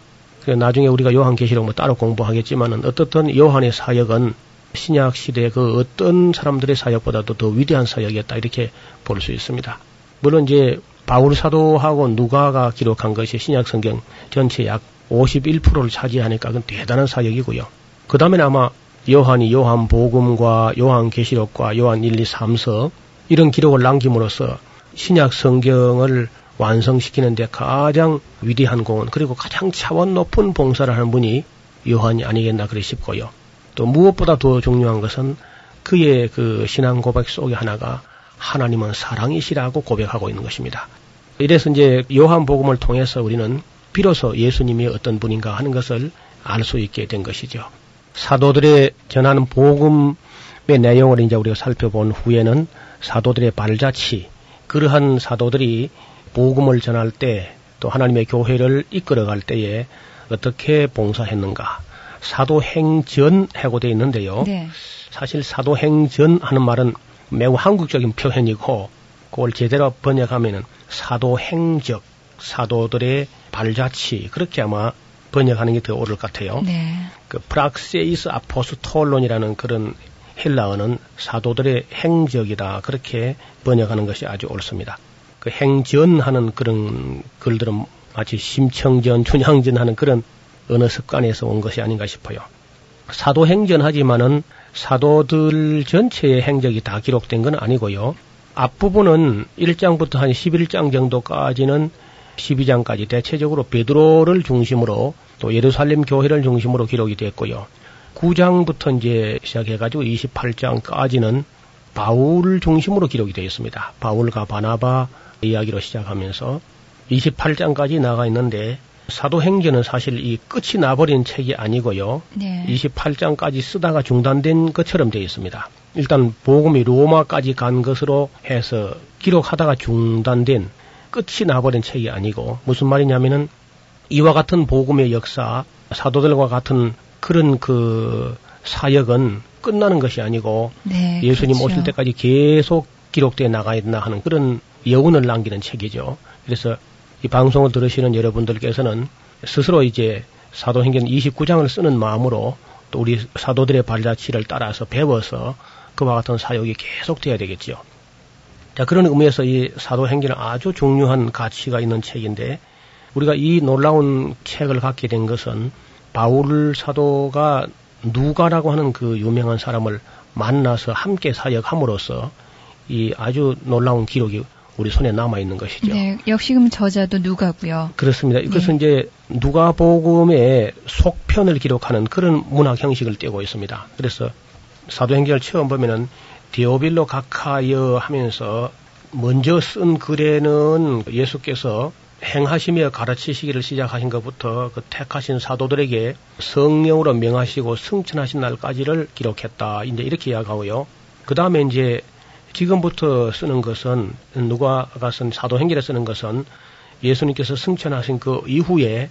그래서 나중에 우리가 요한 계시록 뭐 따로 공부하겠지만은 어떻든 요한의 사역은 신약 시대 그 어떤 사람들의 사역보다도 더 위대한 사역이었다 이렇게 볼 수 있습니다. 물론 이제 바울 사도하고 누가가 기록한 것이 신약 성경 전체 약 오십일 퍼센트를 차지하니까 그건 대단한 사역이고요. 그 다음에 아마 요한이 요한복음과 요한계시록과 요한 일, 이, 삼서 이런 기록을 남김으로써 신약 성경을 완성시키는 데 가장 위대한 공헌 그리고 가장 차원 높은 봉사를 하는 분이 요한이 아니겠나 그리 싶고요. 또 무엇보다 더 중요한 것은 그의 그 신앙 고백 속에 하나가 하나님은 사랑이시라고 고백하고 있는 것입니다. 이래서 이제 요한복음을 통해서 우리는 비로소 예수님이 어떤 분인가 하는 것을 알 수 있게 된 것이죠. 사도들의 전하는 복음의 내용을 이제 우리가 살펴본 후에는 사도들의 발자취, 그러한 사도들이 복음을 전할 때 또 하나님의 교회를 이끌어갈 때에 어떻게 봉사했는가. 사도행전 하고 되어 있는데요. 네. 사실 사도행전 하는 말은 매우 한국적인 표현이고 그걸 제대로 번역하면은 사도행적, 사도들의 발자취 그렇게 아마 번역하는 게 더 옳을 것 같아요. 네. 그 프락세이스 아포스톨론이라는 그런 헬라어는 사도들의 행적이다 그렇게 번역하는 것이 아주 옳습니다. 그 행전하는 그런 글들은 마치 심청전, 춘향전하는 그런 언어 습관에서 온 것이 아닌가 싶어요. 사도행전하지만은 사도들 전체의 행적이 다 기록된 건 아니고요. 앞부분은 일 장부터 한 십일 장 정도까지는 십이 장까지 대체적으로 베드로를 중심으로 또 예루살렘 교회를 중심으로 기록이 됐고요. 구 장부터 이제 시작해가지고 이십팔 장까지는 바울 중심으로 기록이 되어 있습니다. 바울과 바나바 이야기로 시작하면서 이십팔 장까지 나가 있는데 사도행전은 사실 이 끝이 나버린 책이 아니고요. 네. 이십팔 장까지 쓰다가 중단된 것처럼 되어 있습니다. 일단 복음이 로마까지 간 것으로 해서 기록하다가 중단된 끝이 나버린 책이 아니고 무슨 말이냐면은 이와 같은 복음의 역사, 사도들과 같은 그런 그 사역은 끝나는 것이 아니고 네, 예수님 그렇죠. 오실 때까지 계속 기록되어 나가야 되나 하는 그런 여운을 남기는 책이죠. 그래서 이 방송을 들으시는 여러분들께서는 스스로 이제 사도행전 이십구 장을 쓰는 마음으로 또 우리 사도들의 발자취를 따라서 배워서 그와 같은 사역이 계속돼야 되겠죠. 자, 그런 의미에서 이 사도행전은 아주 중요한 가치가 있는 책인데 우리가 이 놀라운 책을 갖게 된 것은 바울 사도가 누가라고 하는 그 유명한 사람을 만나서 함께 사역함으로써 이 아주 놀라운 기록이 우리 손에 남아있는 것이죠. 네, 역시 그럼 저자도 누가고요. 그렇습니다. 이것은 네. 이제 누가복음의 속편을 기록하는 그런 문학 형식을 띠고 있습니다. 그래서 사도행전 처음 보면은 디오빌로 각하여 하면서 먼저 쓴 글에는 예수께서 행하시며 가르치시기를 시작하신 것부터 그 택하신 사도들에게 성령으로 명하시고 승천하신 날까지를 기록했다. 이제 이렇게 이야기하고요. 그 다음에 이제 지금부터 쓰는 것은 누가가 쓴 사도행전에 쓰는 것은 예수님께서 승천하신 그 이후에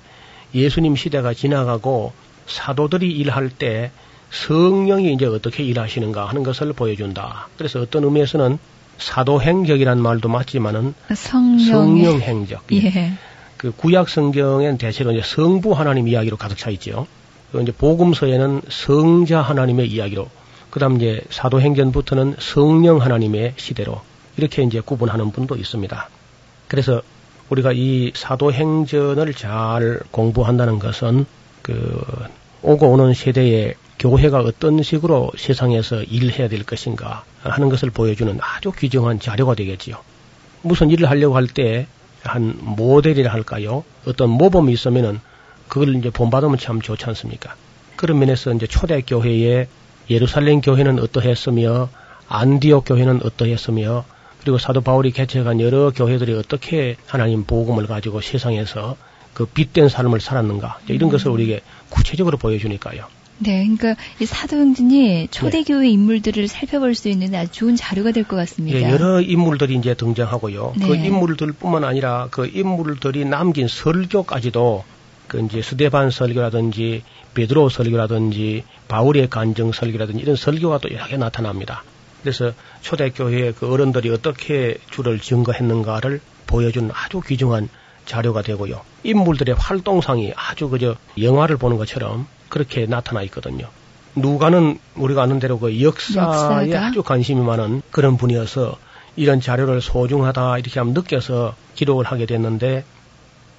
예수님 시대가 지나가고 사도들이 일할 때 성령이 이제 어떻게 일하시는가 하는 것을 보여준다. 그래서 어떤 의미에서는 사도행적이란 말도 맞지만은 성령행적. 예. 그 구약 성경엔 대체로 이제 성부 하나님 이야기로 가득 차 있죠. 그 이제 복음서에는 성자 하나님의 이야기로, 그다음 이제 사도행전부터는 성령 하나님의 시대로 이렇게 이제 구분하는 분도 있습니다. 그래서 우리가 이 사도행전을 잘 공부한다는 것은 그 오고 오는 세대에 교회가 어떤 식으로 세상에서 일해야 될 것인가 하는 것을 보여주는 아주 귀중한 자료가 되겠지요. 무슨 일을 하려고 할 때 한 모델이라 할까요? 어떤 모범이 있으면은 그걸 이제 본받으면 참 좋지 않습니까? 그런 면에서 이제 초대 교회에 예루살렘 교회는 어떠했으며 안디옥 교회는 어떠했으며 그리고 사도 바울이 개척한 여러 교회들이 어떻게 하나님 복음을 가지고 세상에서 그 빛된 삶을 살았는가 이런 것을 우리에게 구체적으로 보여주니까요. 네, 그러니까 이 사도행전이 초대교회 예. 인물들을 살펴볼 수 있는 아주 좋은 자료가 될 것 같습니다. 예, 여러 인물들이 이제 등장하고요. 네. 그 인물들뿐만 아니라 그 인물들이 남긴 설교까지도 그 이제 스데반 설교라든지 베드로 설교라든지 바울의 간증 설교라든지 이런 설교가 또 여러 개 나타납니다. 그래서 초대교회의 그 어른들이 어떻게 주를 증거했는가를 보여준 아주 귀중한 자료가 되고요. 인물들의 활동상이 아주 그저 영화를 보는 것처럼 그렇게 나타나 있거든요. 누가는 우리가 아는 대로 그 역사에 역사가? 아주 관심이 많은 그런 분이어서 이런 자료를 소중하다 이렇게 한번 느껴서 기록을 하게 됐는데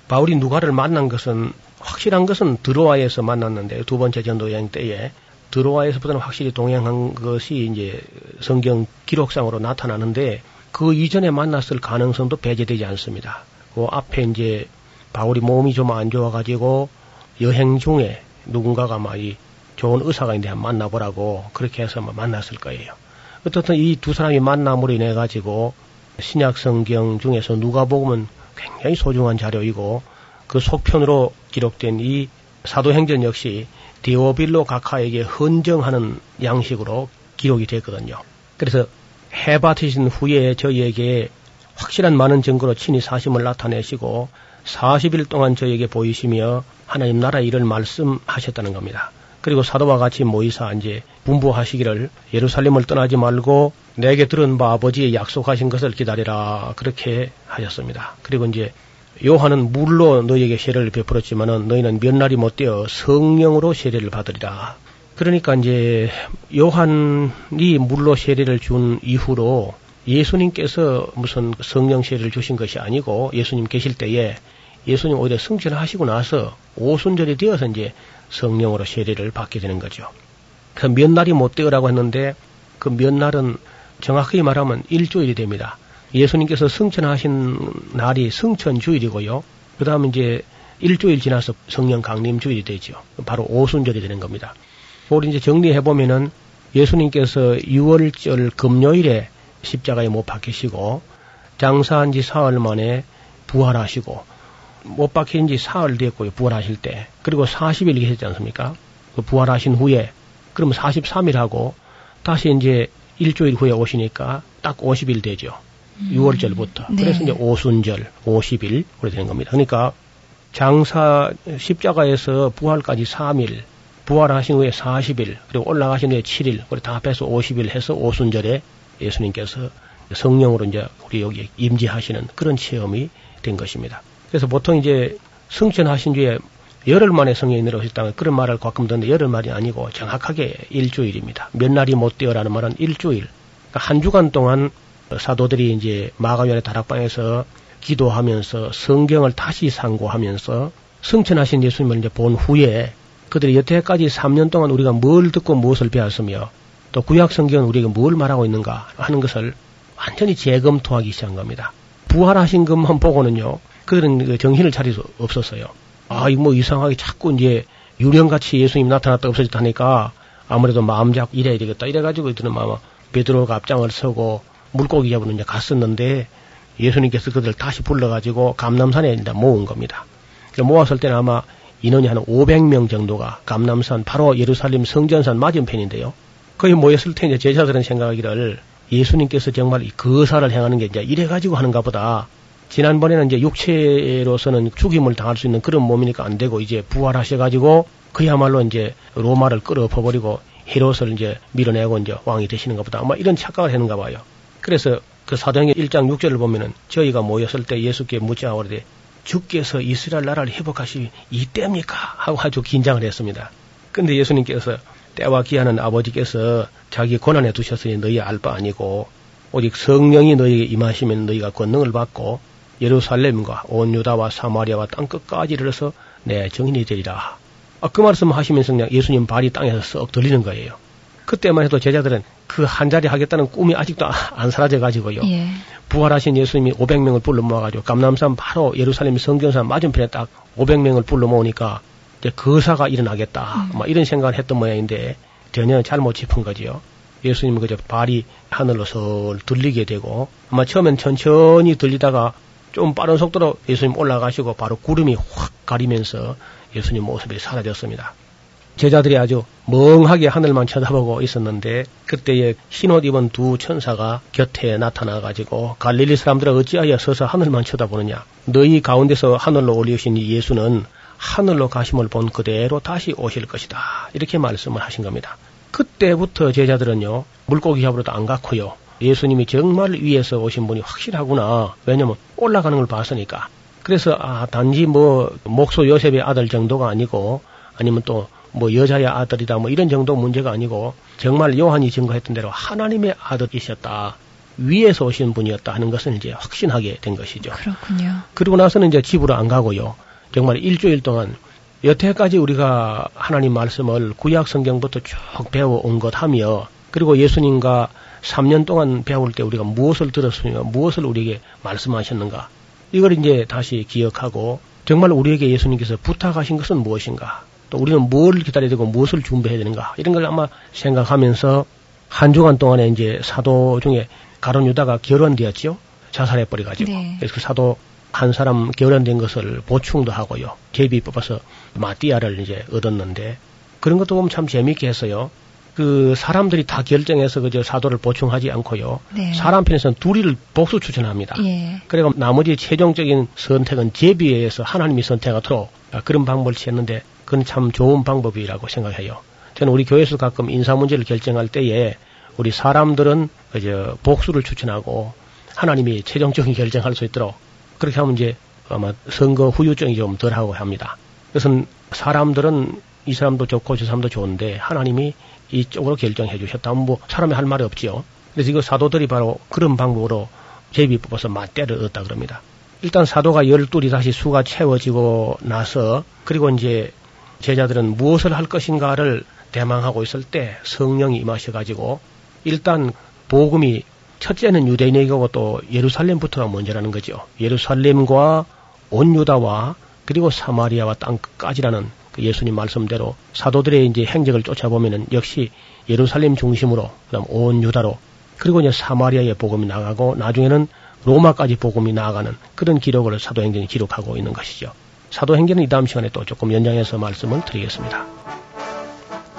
바울이 누가를 만난 것은 확실한 것은 드로아에서 만났는데 두 번째 전도 여행 때에 드로아에서보다는 확실히 동행한 것이 이제 성경 기록상으로 나타나는데 그 이전에 만났을 가능성도 배제되지 않습니다. 그 앞에 이제 바울이 몸이 좀 안 좋아가지고 여행 중에 누군가가 막 이 좋은 의사가 있는데 한번 만나보라고 그렇게 해서 만났을 거예요. 어떻든 이 두 사람이 만남으로 인해 가지고 신약 성경 중에서 누가복음은 굉장히 소중한 자료이고 그 속편으로 기록된 이 사도행전 역시 디오빌로 각하에게 헌정하는 양식으로 기록이 됐거든요. 그래서 해바치신 후에 저희에게 확실한 많은 증거로 친히 사심을 나타내시고 사십 일 동안 저에게 보이시며 하나님 나라 일을 말씀하셨다는 겁니다. 그리고 사도와 같이 모이사 이제 분부하시기를 예루살렘을 떠나지 말고 내게 들은 바 아버지의 약속하신 것을 기다리라 그렇게 하셨습니다. 그리고 이제 요한은 물로 너희에게 세례를 베풀었지만은 너희는 몇 날이 못되어 성령으로 세례를 받으리라. 그러니까 이제 요한이 물로 세례를 준 이후로 예수님께서 무슨 성령 세례를 주신 것이 아니고 예수님 계실 때에 예수님 오히려 승천하시고 나서 오순절이 되어서 이제 성령으로 세례를 받게 되는 거죠. 그 몇 날이 못 되어라고 했는데 그 몇 날은 정확히 말하면 일주일이 됩니다. 예수님께서 승천하신 날이 승천주일이고요. 그 다음에 이제 일주일 지나서 성령 강림주일이 되죠. 바로 오순절이 되는 겁니다. 우리 이제 정리해보면은 예수님께서 유월절 금요일에 십자가에 못 박히시고 장사한 지 사흘 만에 부활하시고 못 박힌 지 사흘 됐고요. 부활하실 때. 그리고 사십 일 계셨지 않습니까? 그 부활하신 후에 그럼 사십삼 일하고 다시 이제 일주일 후에 오시니까 딱 오십 일 되죠. 음. 유월절부터. 네. 그래서 이제 오순절 오십 일 그렇게 되는 겁니다. 그러니까 장사 십자가에서 부활까지 삼 일 부활하신 후에 사십 일 그리고 올라가신 후에 칠 일 그리고 다 합해서 오십 일 해서 오순절에 예수님께서 성령으로 이제 우리 여기 임재하시는 그런 체험이 된 것입니다. 그래서 보통 이제 승천하신 뒤에 열흘 만에 성령이 내려오셨다는 그런 말을 가끔 듣는데 열흘 말이 아니고 정확하게 일주일입니다. 몇 날이 못 되어라는 말은 일주일. 그러니까 한 주간 동안 사도들이 이제 마가연의 다락방에서 기도하면서 성경을 다시 상고하면서 승천하신 예수님을 이제 본 후에 그들이 여태까지 삼 년 동안 우리가 뭘 듣고 무엇을 배웠으며 또 구약성경은 우리에게 뭘 말하고 있는가 하는 것을 완전히 재검토하기 시작한 겁니다. 부활하신 것만 보고는요, 그런 정신을 차릴 수 없었어요. 아, 이거 뭐 이상하게 자꾸 이제 유령같이 예수님이 나타났다 없어졌다 하니까 아무래도 마음 잡고 이래야 되겠다. 이래가지고 이들은 아마 베드로가 앞장을 서고 물고기 잡으러 이제 갔었는데 예수님께서 그들 다시 불러가지고 감람산에 일단 모은 겁니다. 모았을 때는 아마 인원이 한 오백 명 정도가 감람산, 바로 예루살렘 성전산 맞은편인데요. 거기 모였을 때 이제 제자들은 생각하기를 예수님께서 정말 이 거사를 행하는 게 이제 이래가지고 하는가 보다. 지난번에는 이제 육체로서는 죽임을 당할 수 있는 그런 몸이니까 안 되고 이제 부활하셔가지고 그야말로 이제 로마를 끌어엎어버리고 헤롯을 이제 밀어내고 이제 왕이 되시는가 보다. 아마 이런 착각을 했는가 봐요. 그래서 그 사도행전 일 장 육 절을 보면은 저희가 모였을 때 예수께 묻자 오르되 주께서 이스라엘 나라를 회복하시 이때입니까? 하고 아주 긴장을 했습니다. 근데 예수님께서 때와 기한은 아버지께서 자기 권한에 두셨으니 너희 알 바 아니고 오직 성령이 너희에게 임하시면 너희가 권능을 받고 예루살렘과 온 유다와 사마리아와 땅 끝까지 이르러서 내 증인이 되리라. 아, 그 말씀하시면서 그냥 예수님 발이 땅에서 썩 들리는 거예요. 그때만 해도 제자들은 그 한자리 하겠다는 꿈이 아직도 안 사라져가지고요. 예. 부활하신 예수님이 오백 명을 불러 모아가지고 감람산 바로 예루살렘 성전산 맞은편에 딱 오백 명을 불러 모으니까 이제 거사가 일어나겠다. 음. 막 이런 생각을 했던 모양인데 전혀 잘못 짚은 거지요. 예수님은 그저 발이 하늘로 설 들리게 되고 아마 처음엔 천천히 들리다가 좀 빠른 속도로 예수님 올라가시고 바로 구름이 확 가리면서 예수님 모습이 사라졌습니다. 제자들이 아주 멍하게 하늘만 쳐다보고 있었는데 그때에 흰옷 입은 두 천사가 곁에 나타나가지고 갈릴리 사람들아 어찌하여 서서 하늘만 쳐다보느냐. 너희 가운데서 하늘로 올리신 이 예수는 하늘로 가심을 본 그대로 다시 오실 것이다. 이렇게 말씀을 하신 겁니다. 그때부터 제자들은요, 물고기 잡으러도 안 갔고요. 예수님이 정말 위에서 오신 분이 확실하구나. 왜냐면 올라가는 걸 봤으니까. 그래서 아, 단지 뭐 목소 요셉의 아들 정도가 아니고 아니면 또 뭐 여자의 아들이다 뭐 이런 정도 문제가 아니고 정말 요한이 증거했던 대로 하나님의 아들이셨다. 위에서 오신 분이었다 하는 것을 이제 확신하게 된 것이죠. 그렇군요. 그리고 나서는 이제 집으로 안 가고요. 정말 일주일 동안 여태까지 우리가 하나님 말씀을 구약 성경부터 쭉 배워온 것 하며 그리고 예수님과 삼 년 동안 배울 때 우리가 무엇을 들었으며 무엇을 우리에게 말씀하셨는가. 이걸 이제 다시 기억하고 정말 우리에게 예수님께서 부탁하신 것은 무엇인가. 또 우리는 뭘 기다려야 되고 무엇을 준비해야 되는가. 이런 걸 아마 생각하면서 한 주간 동안에 이제 사도 중에 가룟 유다가 결혼되었지요. 자살해버려가지고. 네. 그래서 그 사도 한 사람 결혼된 것을 보충도 하고요. 제비 뽑아서 마띠아를 이제 얻었는데 그런 것도 보면 참 재미있게 했어요. 그 사람들이 다 결정해서 그저 사도를 보충하지 않고요. 네. 사람 편에서는 둘이를 복수 추천합니다. 예. 그리고 나머지 최종적인 선택은 제비에 의해서 하나님이 선택하도록 그런 방법을 취했는데 그건 참 좋은 방법이라고 생각해요. 저는 우리 교회에서 가끔 인사 문제를 결정할 때에 우리 사람들은 그저 복수를 추천하고 하나님이 최종적인 결정할 수 있도록 그렇게 하면 이제 아마 선거 후유증이 좀 덜하고 합니다. 그것은 사람들은 이 사람도 좋고 저 사람도 좋은데 하나님이 이쪽으로 결정해 주셨다면 뭐 사람이 할 말이 없지요. 그래서 이거 사도들이 바로 그런 방법으로 제비 뽑아서 맞대를 얻었다 그럽니다. 일단 사도가 열둘이 다시 수가 채워지고 나서 그리고 이제 제자들은 무엇을 할 것인가를 대망하고 있을 때 성령이 임하셔가지고 일단 복음이 첫째는 유대인에게 오고 또 예루살렘부터가 먼저라는 거죠. 예루살렘과 온 유다와 그리고 사마리아와 땅 끝까지라는 그 예수님 말씀대로 사도들의 이제 행적을 쫓아보면은 역시 예루살렘 중심으로 그다음 온 유다로 그리고 이제 사마리아의 복음이 나가고 나중에는 로마까지 복음이 나아가는 그런 기록을 사도행전이 기록하고 있는 것이죠. 사도행전은 이 다음 시간에 또 조금 연장해서 말씀을 드리겠습니다.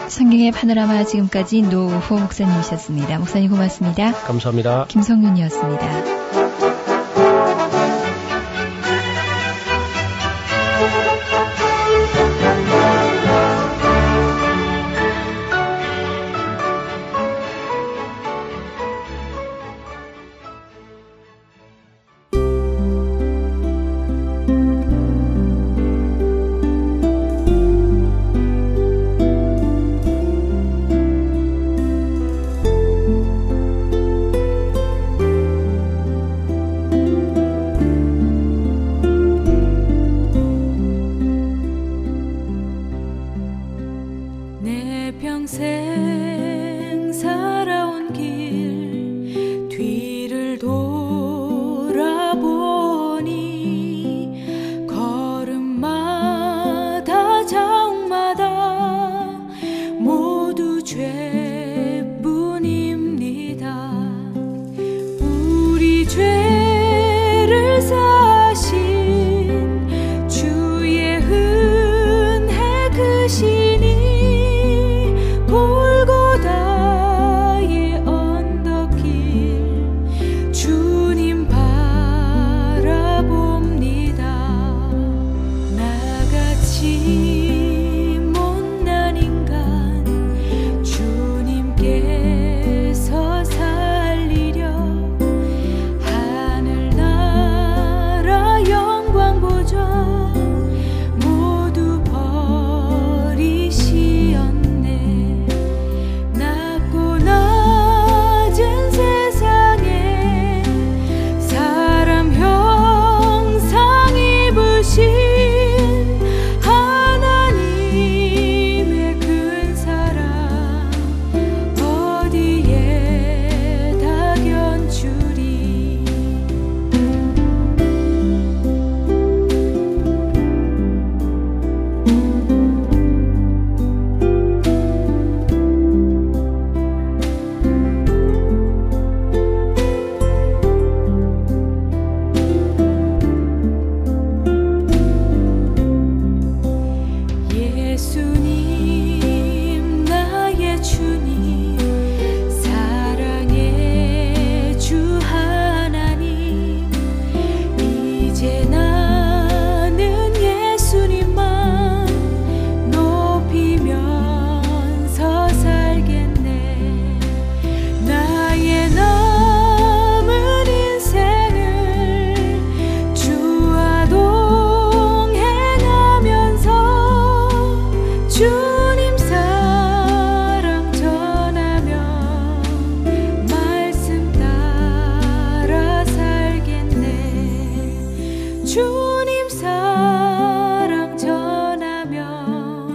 성경의 파노라마 지금까지 노우호 목사님이셨습니다. 목사님 고맙습니다. 감사합니다. 김성윤이었습니다. 주님 사랑 전하며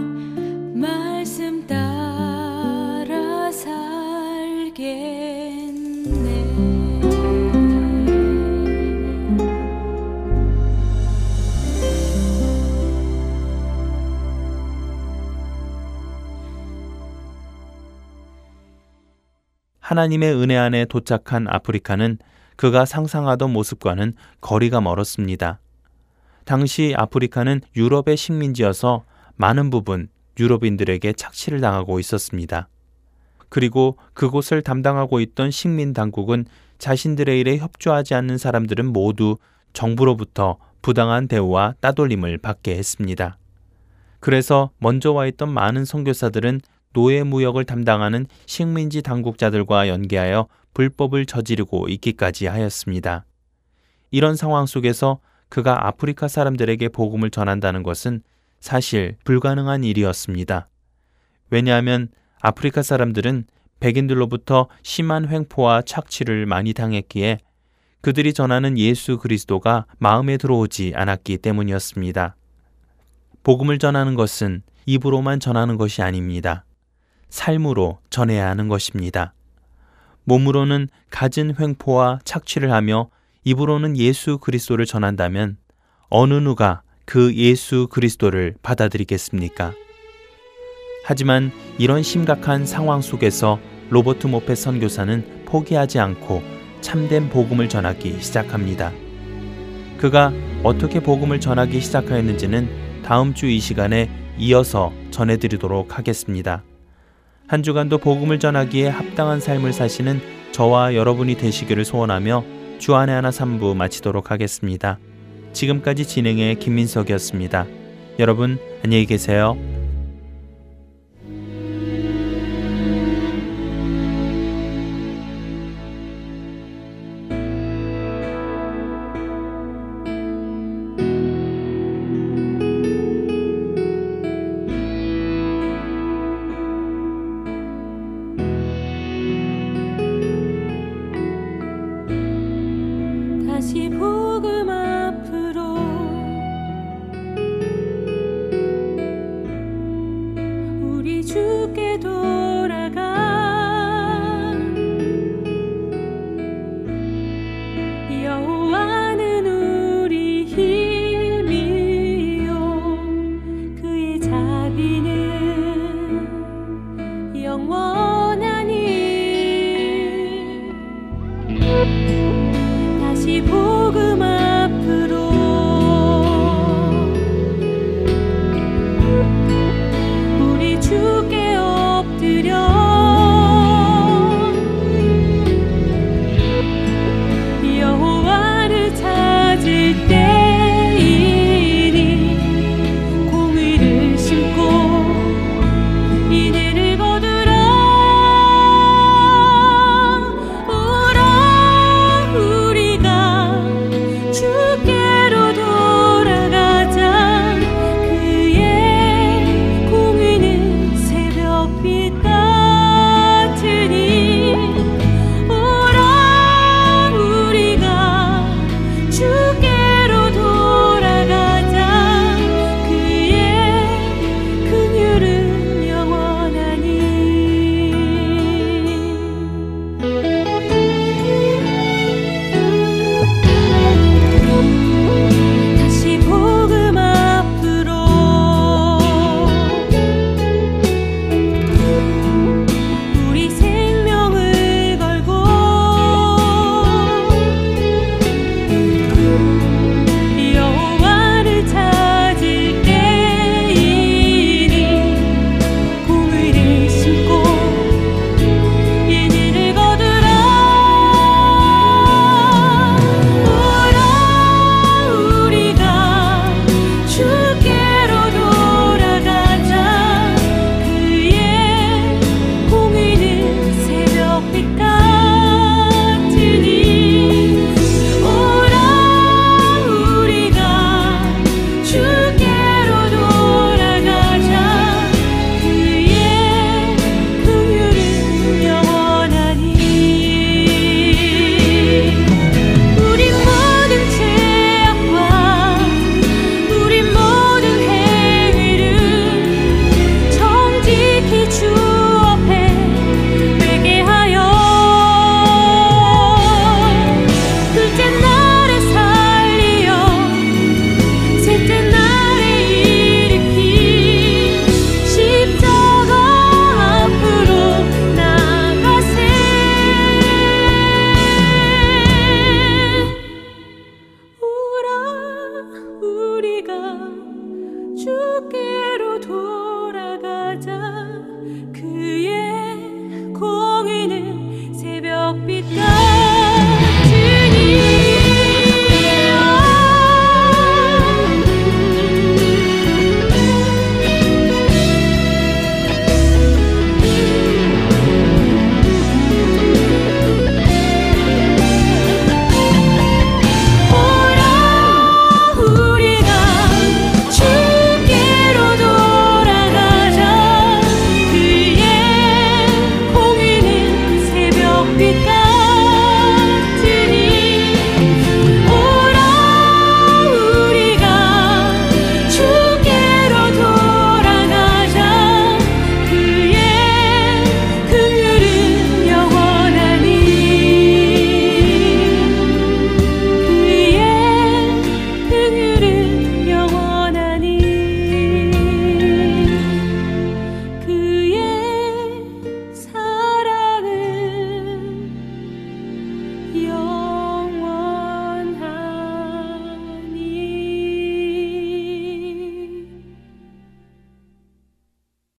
말씀 따라 살겠네. 하나님의 은혜 안에 도착한 아프리카는 그가 상상하던 모습과는 거리가 멀었습니다. 당시 아프리카는 유럽의 식민지여서 많은 부분 유럽인들에게 착취를 당하고 있었습니다. 그리고 그곳을 담당하고 있던 식민 당국은 자신들의 일에 협조하지 않는 사람들은 모두 정부로부터 부당한 대우와 따돌림을 받게 했습니다. 그래서 먼저 와 있던 많은 선교사들은 노예 무역을 담당하는 식민지 당국자들과 연계하여 불법을 저지르고 있기까지 하였습니다. 이런 상황 속에서 그가 아프리카 사람들에게 복음을 전한다는 것은 사실 불가능한 일이었습니다. 왜냐하면 아프리카 사람들은 백인들로부터 심한 횡포와 착취를 많이 당했기에 그들이 전하는 예수 그리스도가 마음에 들어오지 않았기 때문이었습니다. 복음을 전하는 것은 입으로만 전하는 것이 아닙니다. 삶으로 전해야 하는 것입니다. 몸으로는 갖은 횡포와 착취를 하며 입으로는 예수 그리스도를 전한다면 어느 누가 그 예수 그리스도를 받아들이겠습니까? 하지만 이런 심각한 상황 속에서 로버트 모펫 선교사는 포기하지 않고 참된 복음을 전하기 시작합니다. 그가 어떻게 복음을 전하기 시작하였는지는 다음 주 이 시간에 이어서 전해드리도록 하겠습니다. 한 주간도 복음을 전하기에 합당한 삶을 사시는 저와 여러분이 되시기를 소원하며 주안의 하나 삼부 마치도록 하겠습니다. 지금까지 진행의 김민석이었습니다. 여러분 안녕히 계세요. 이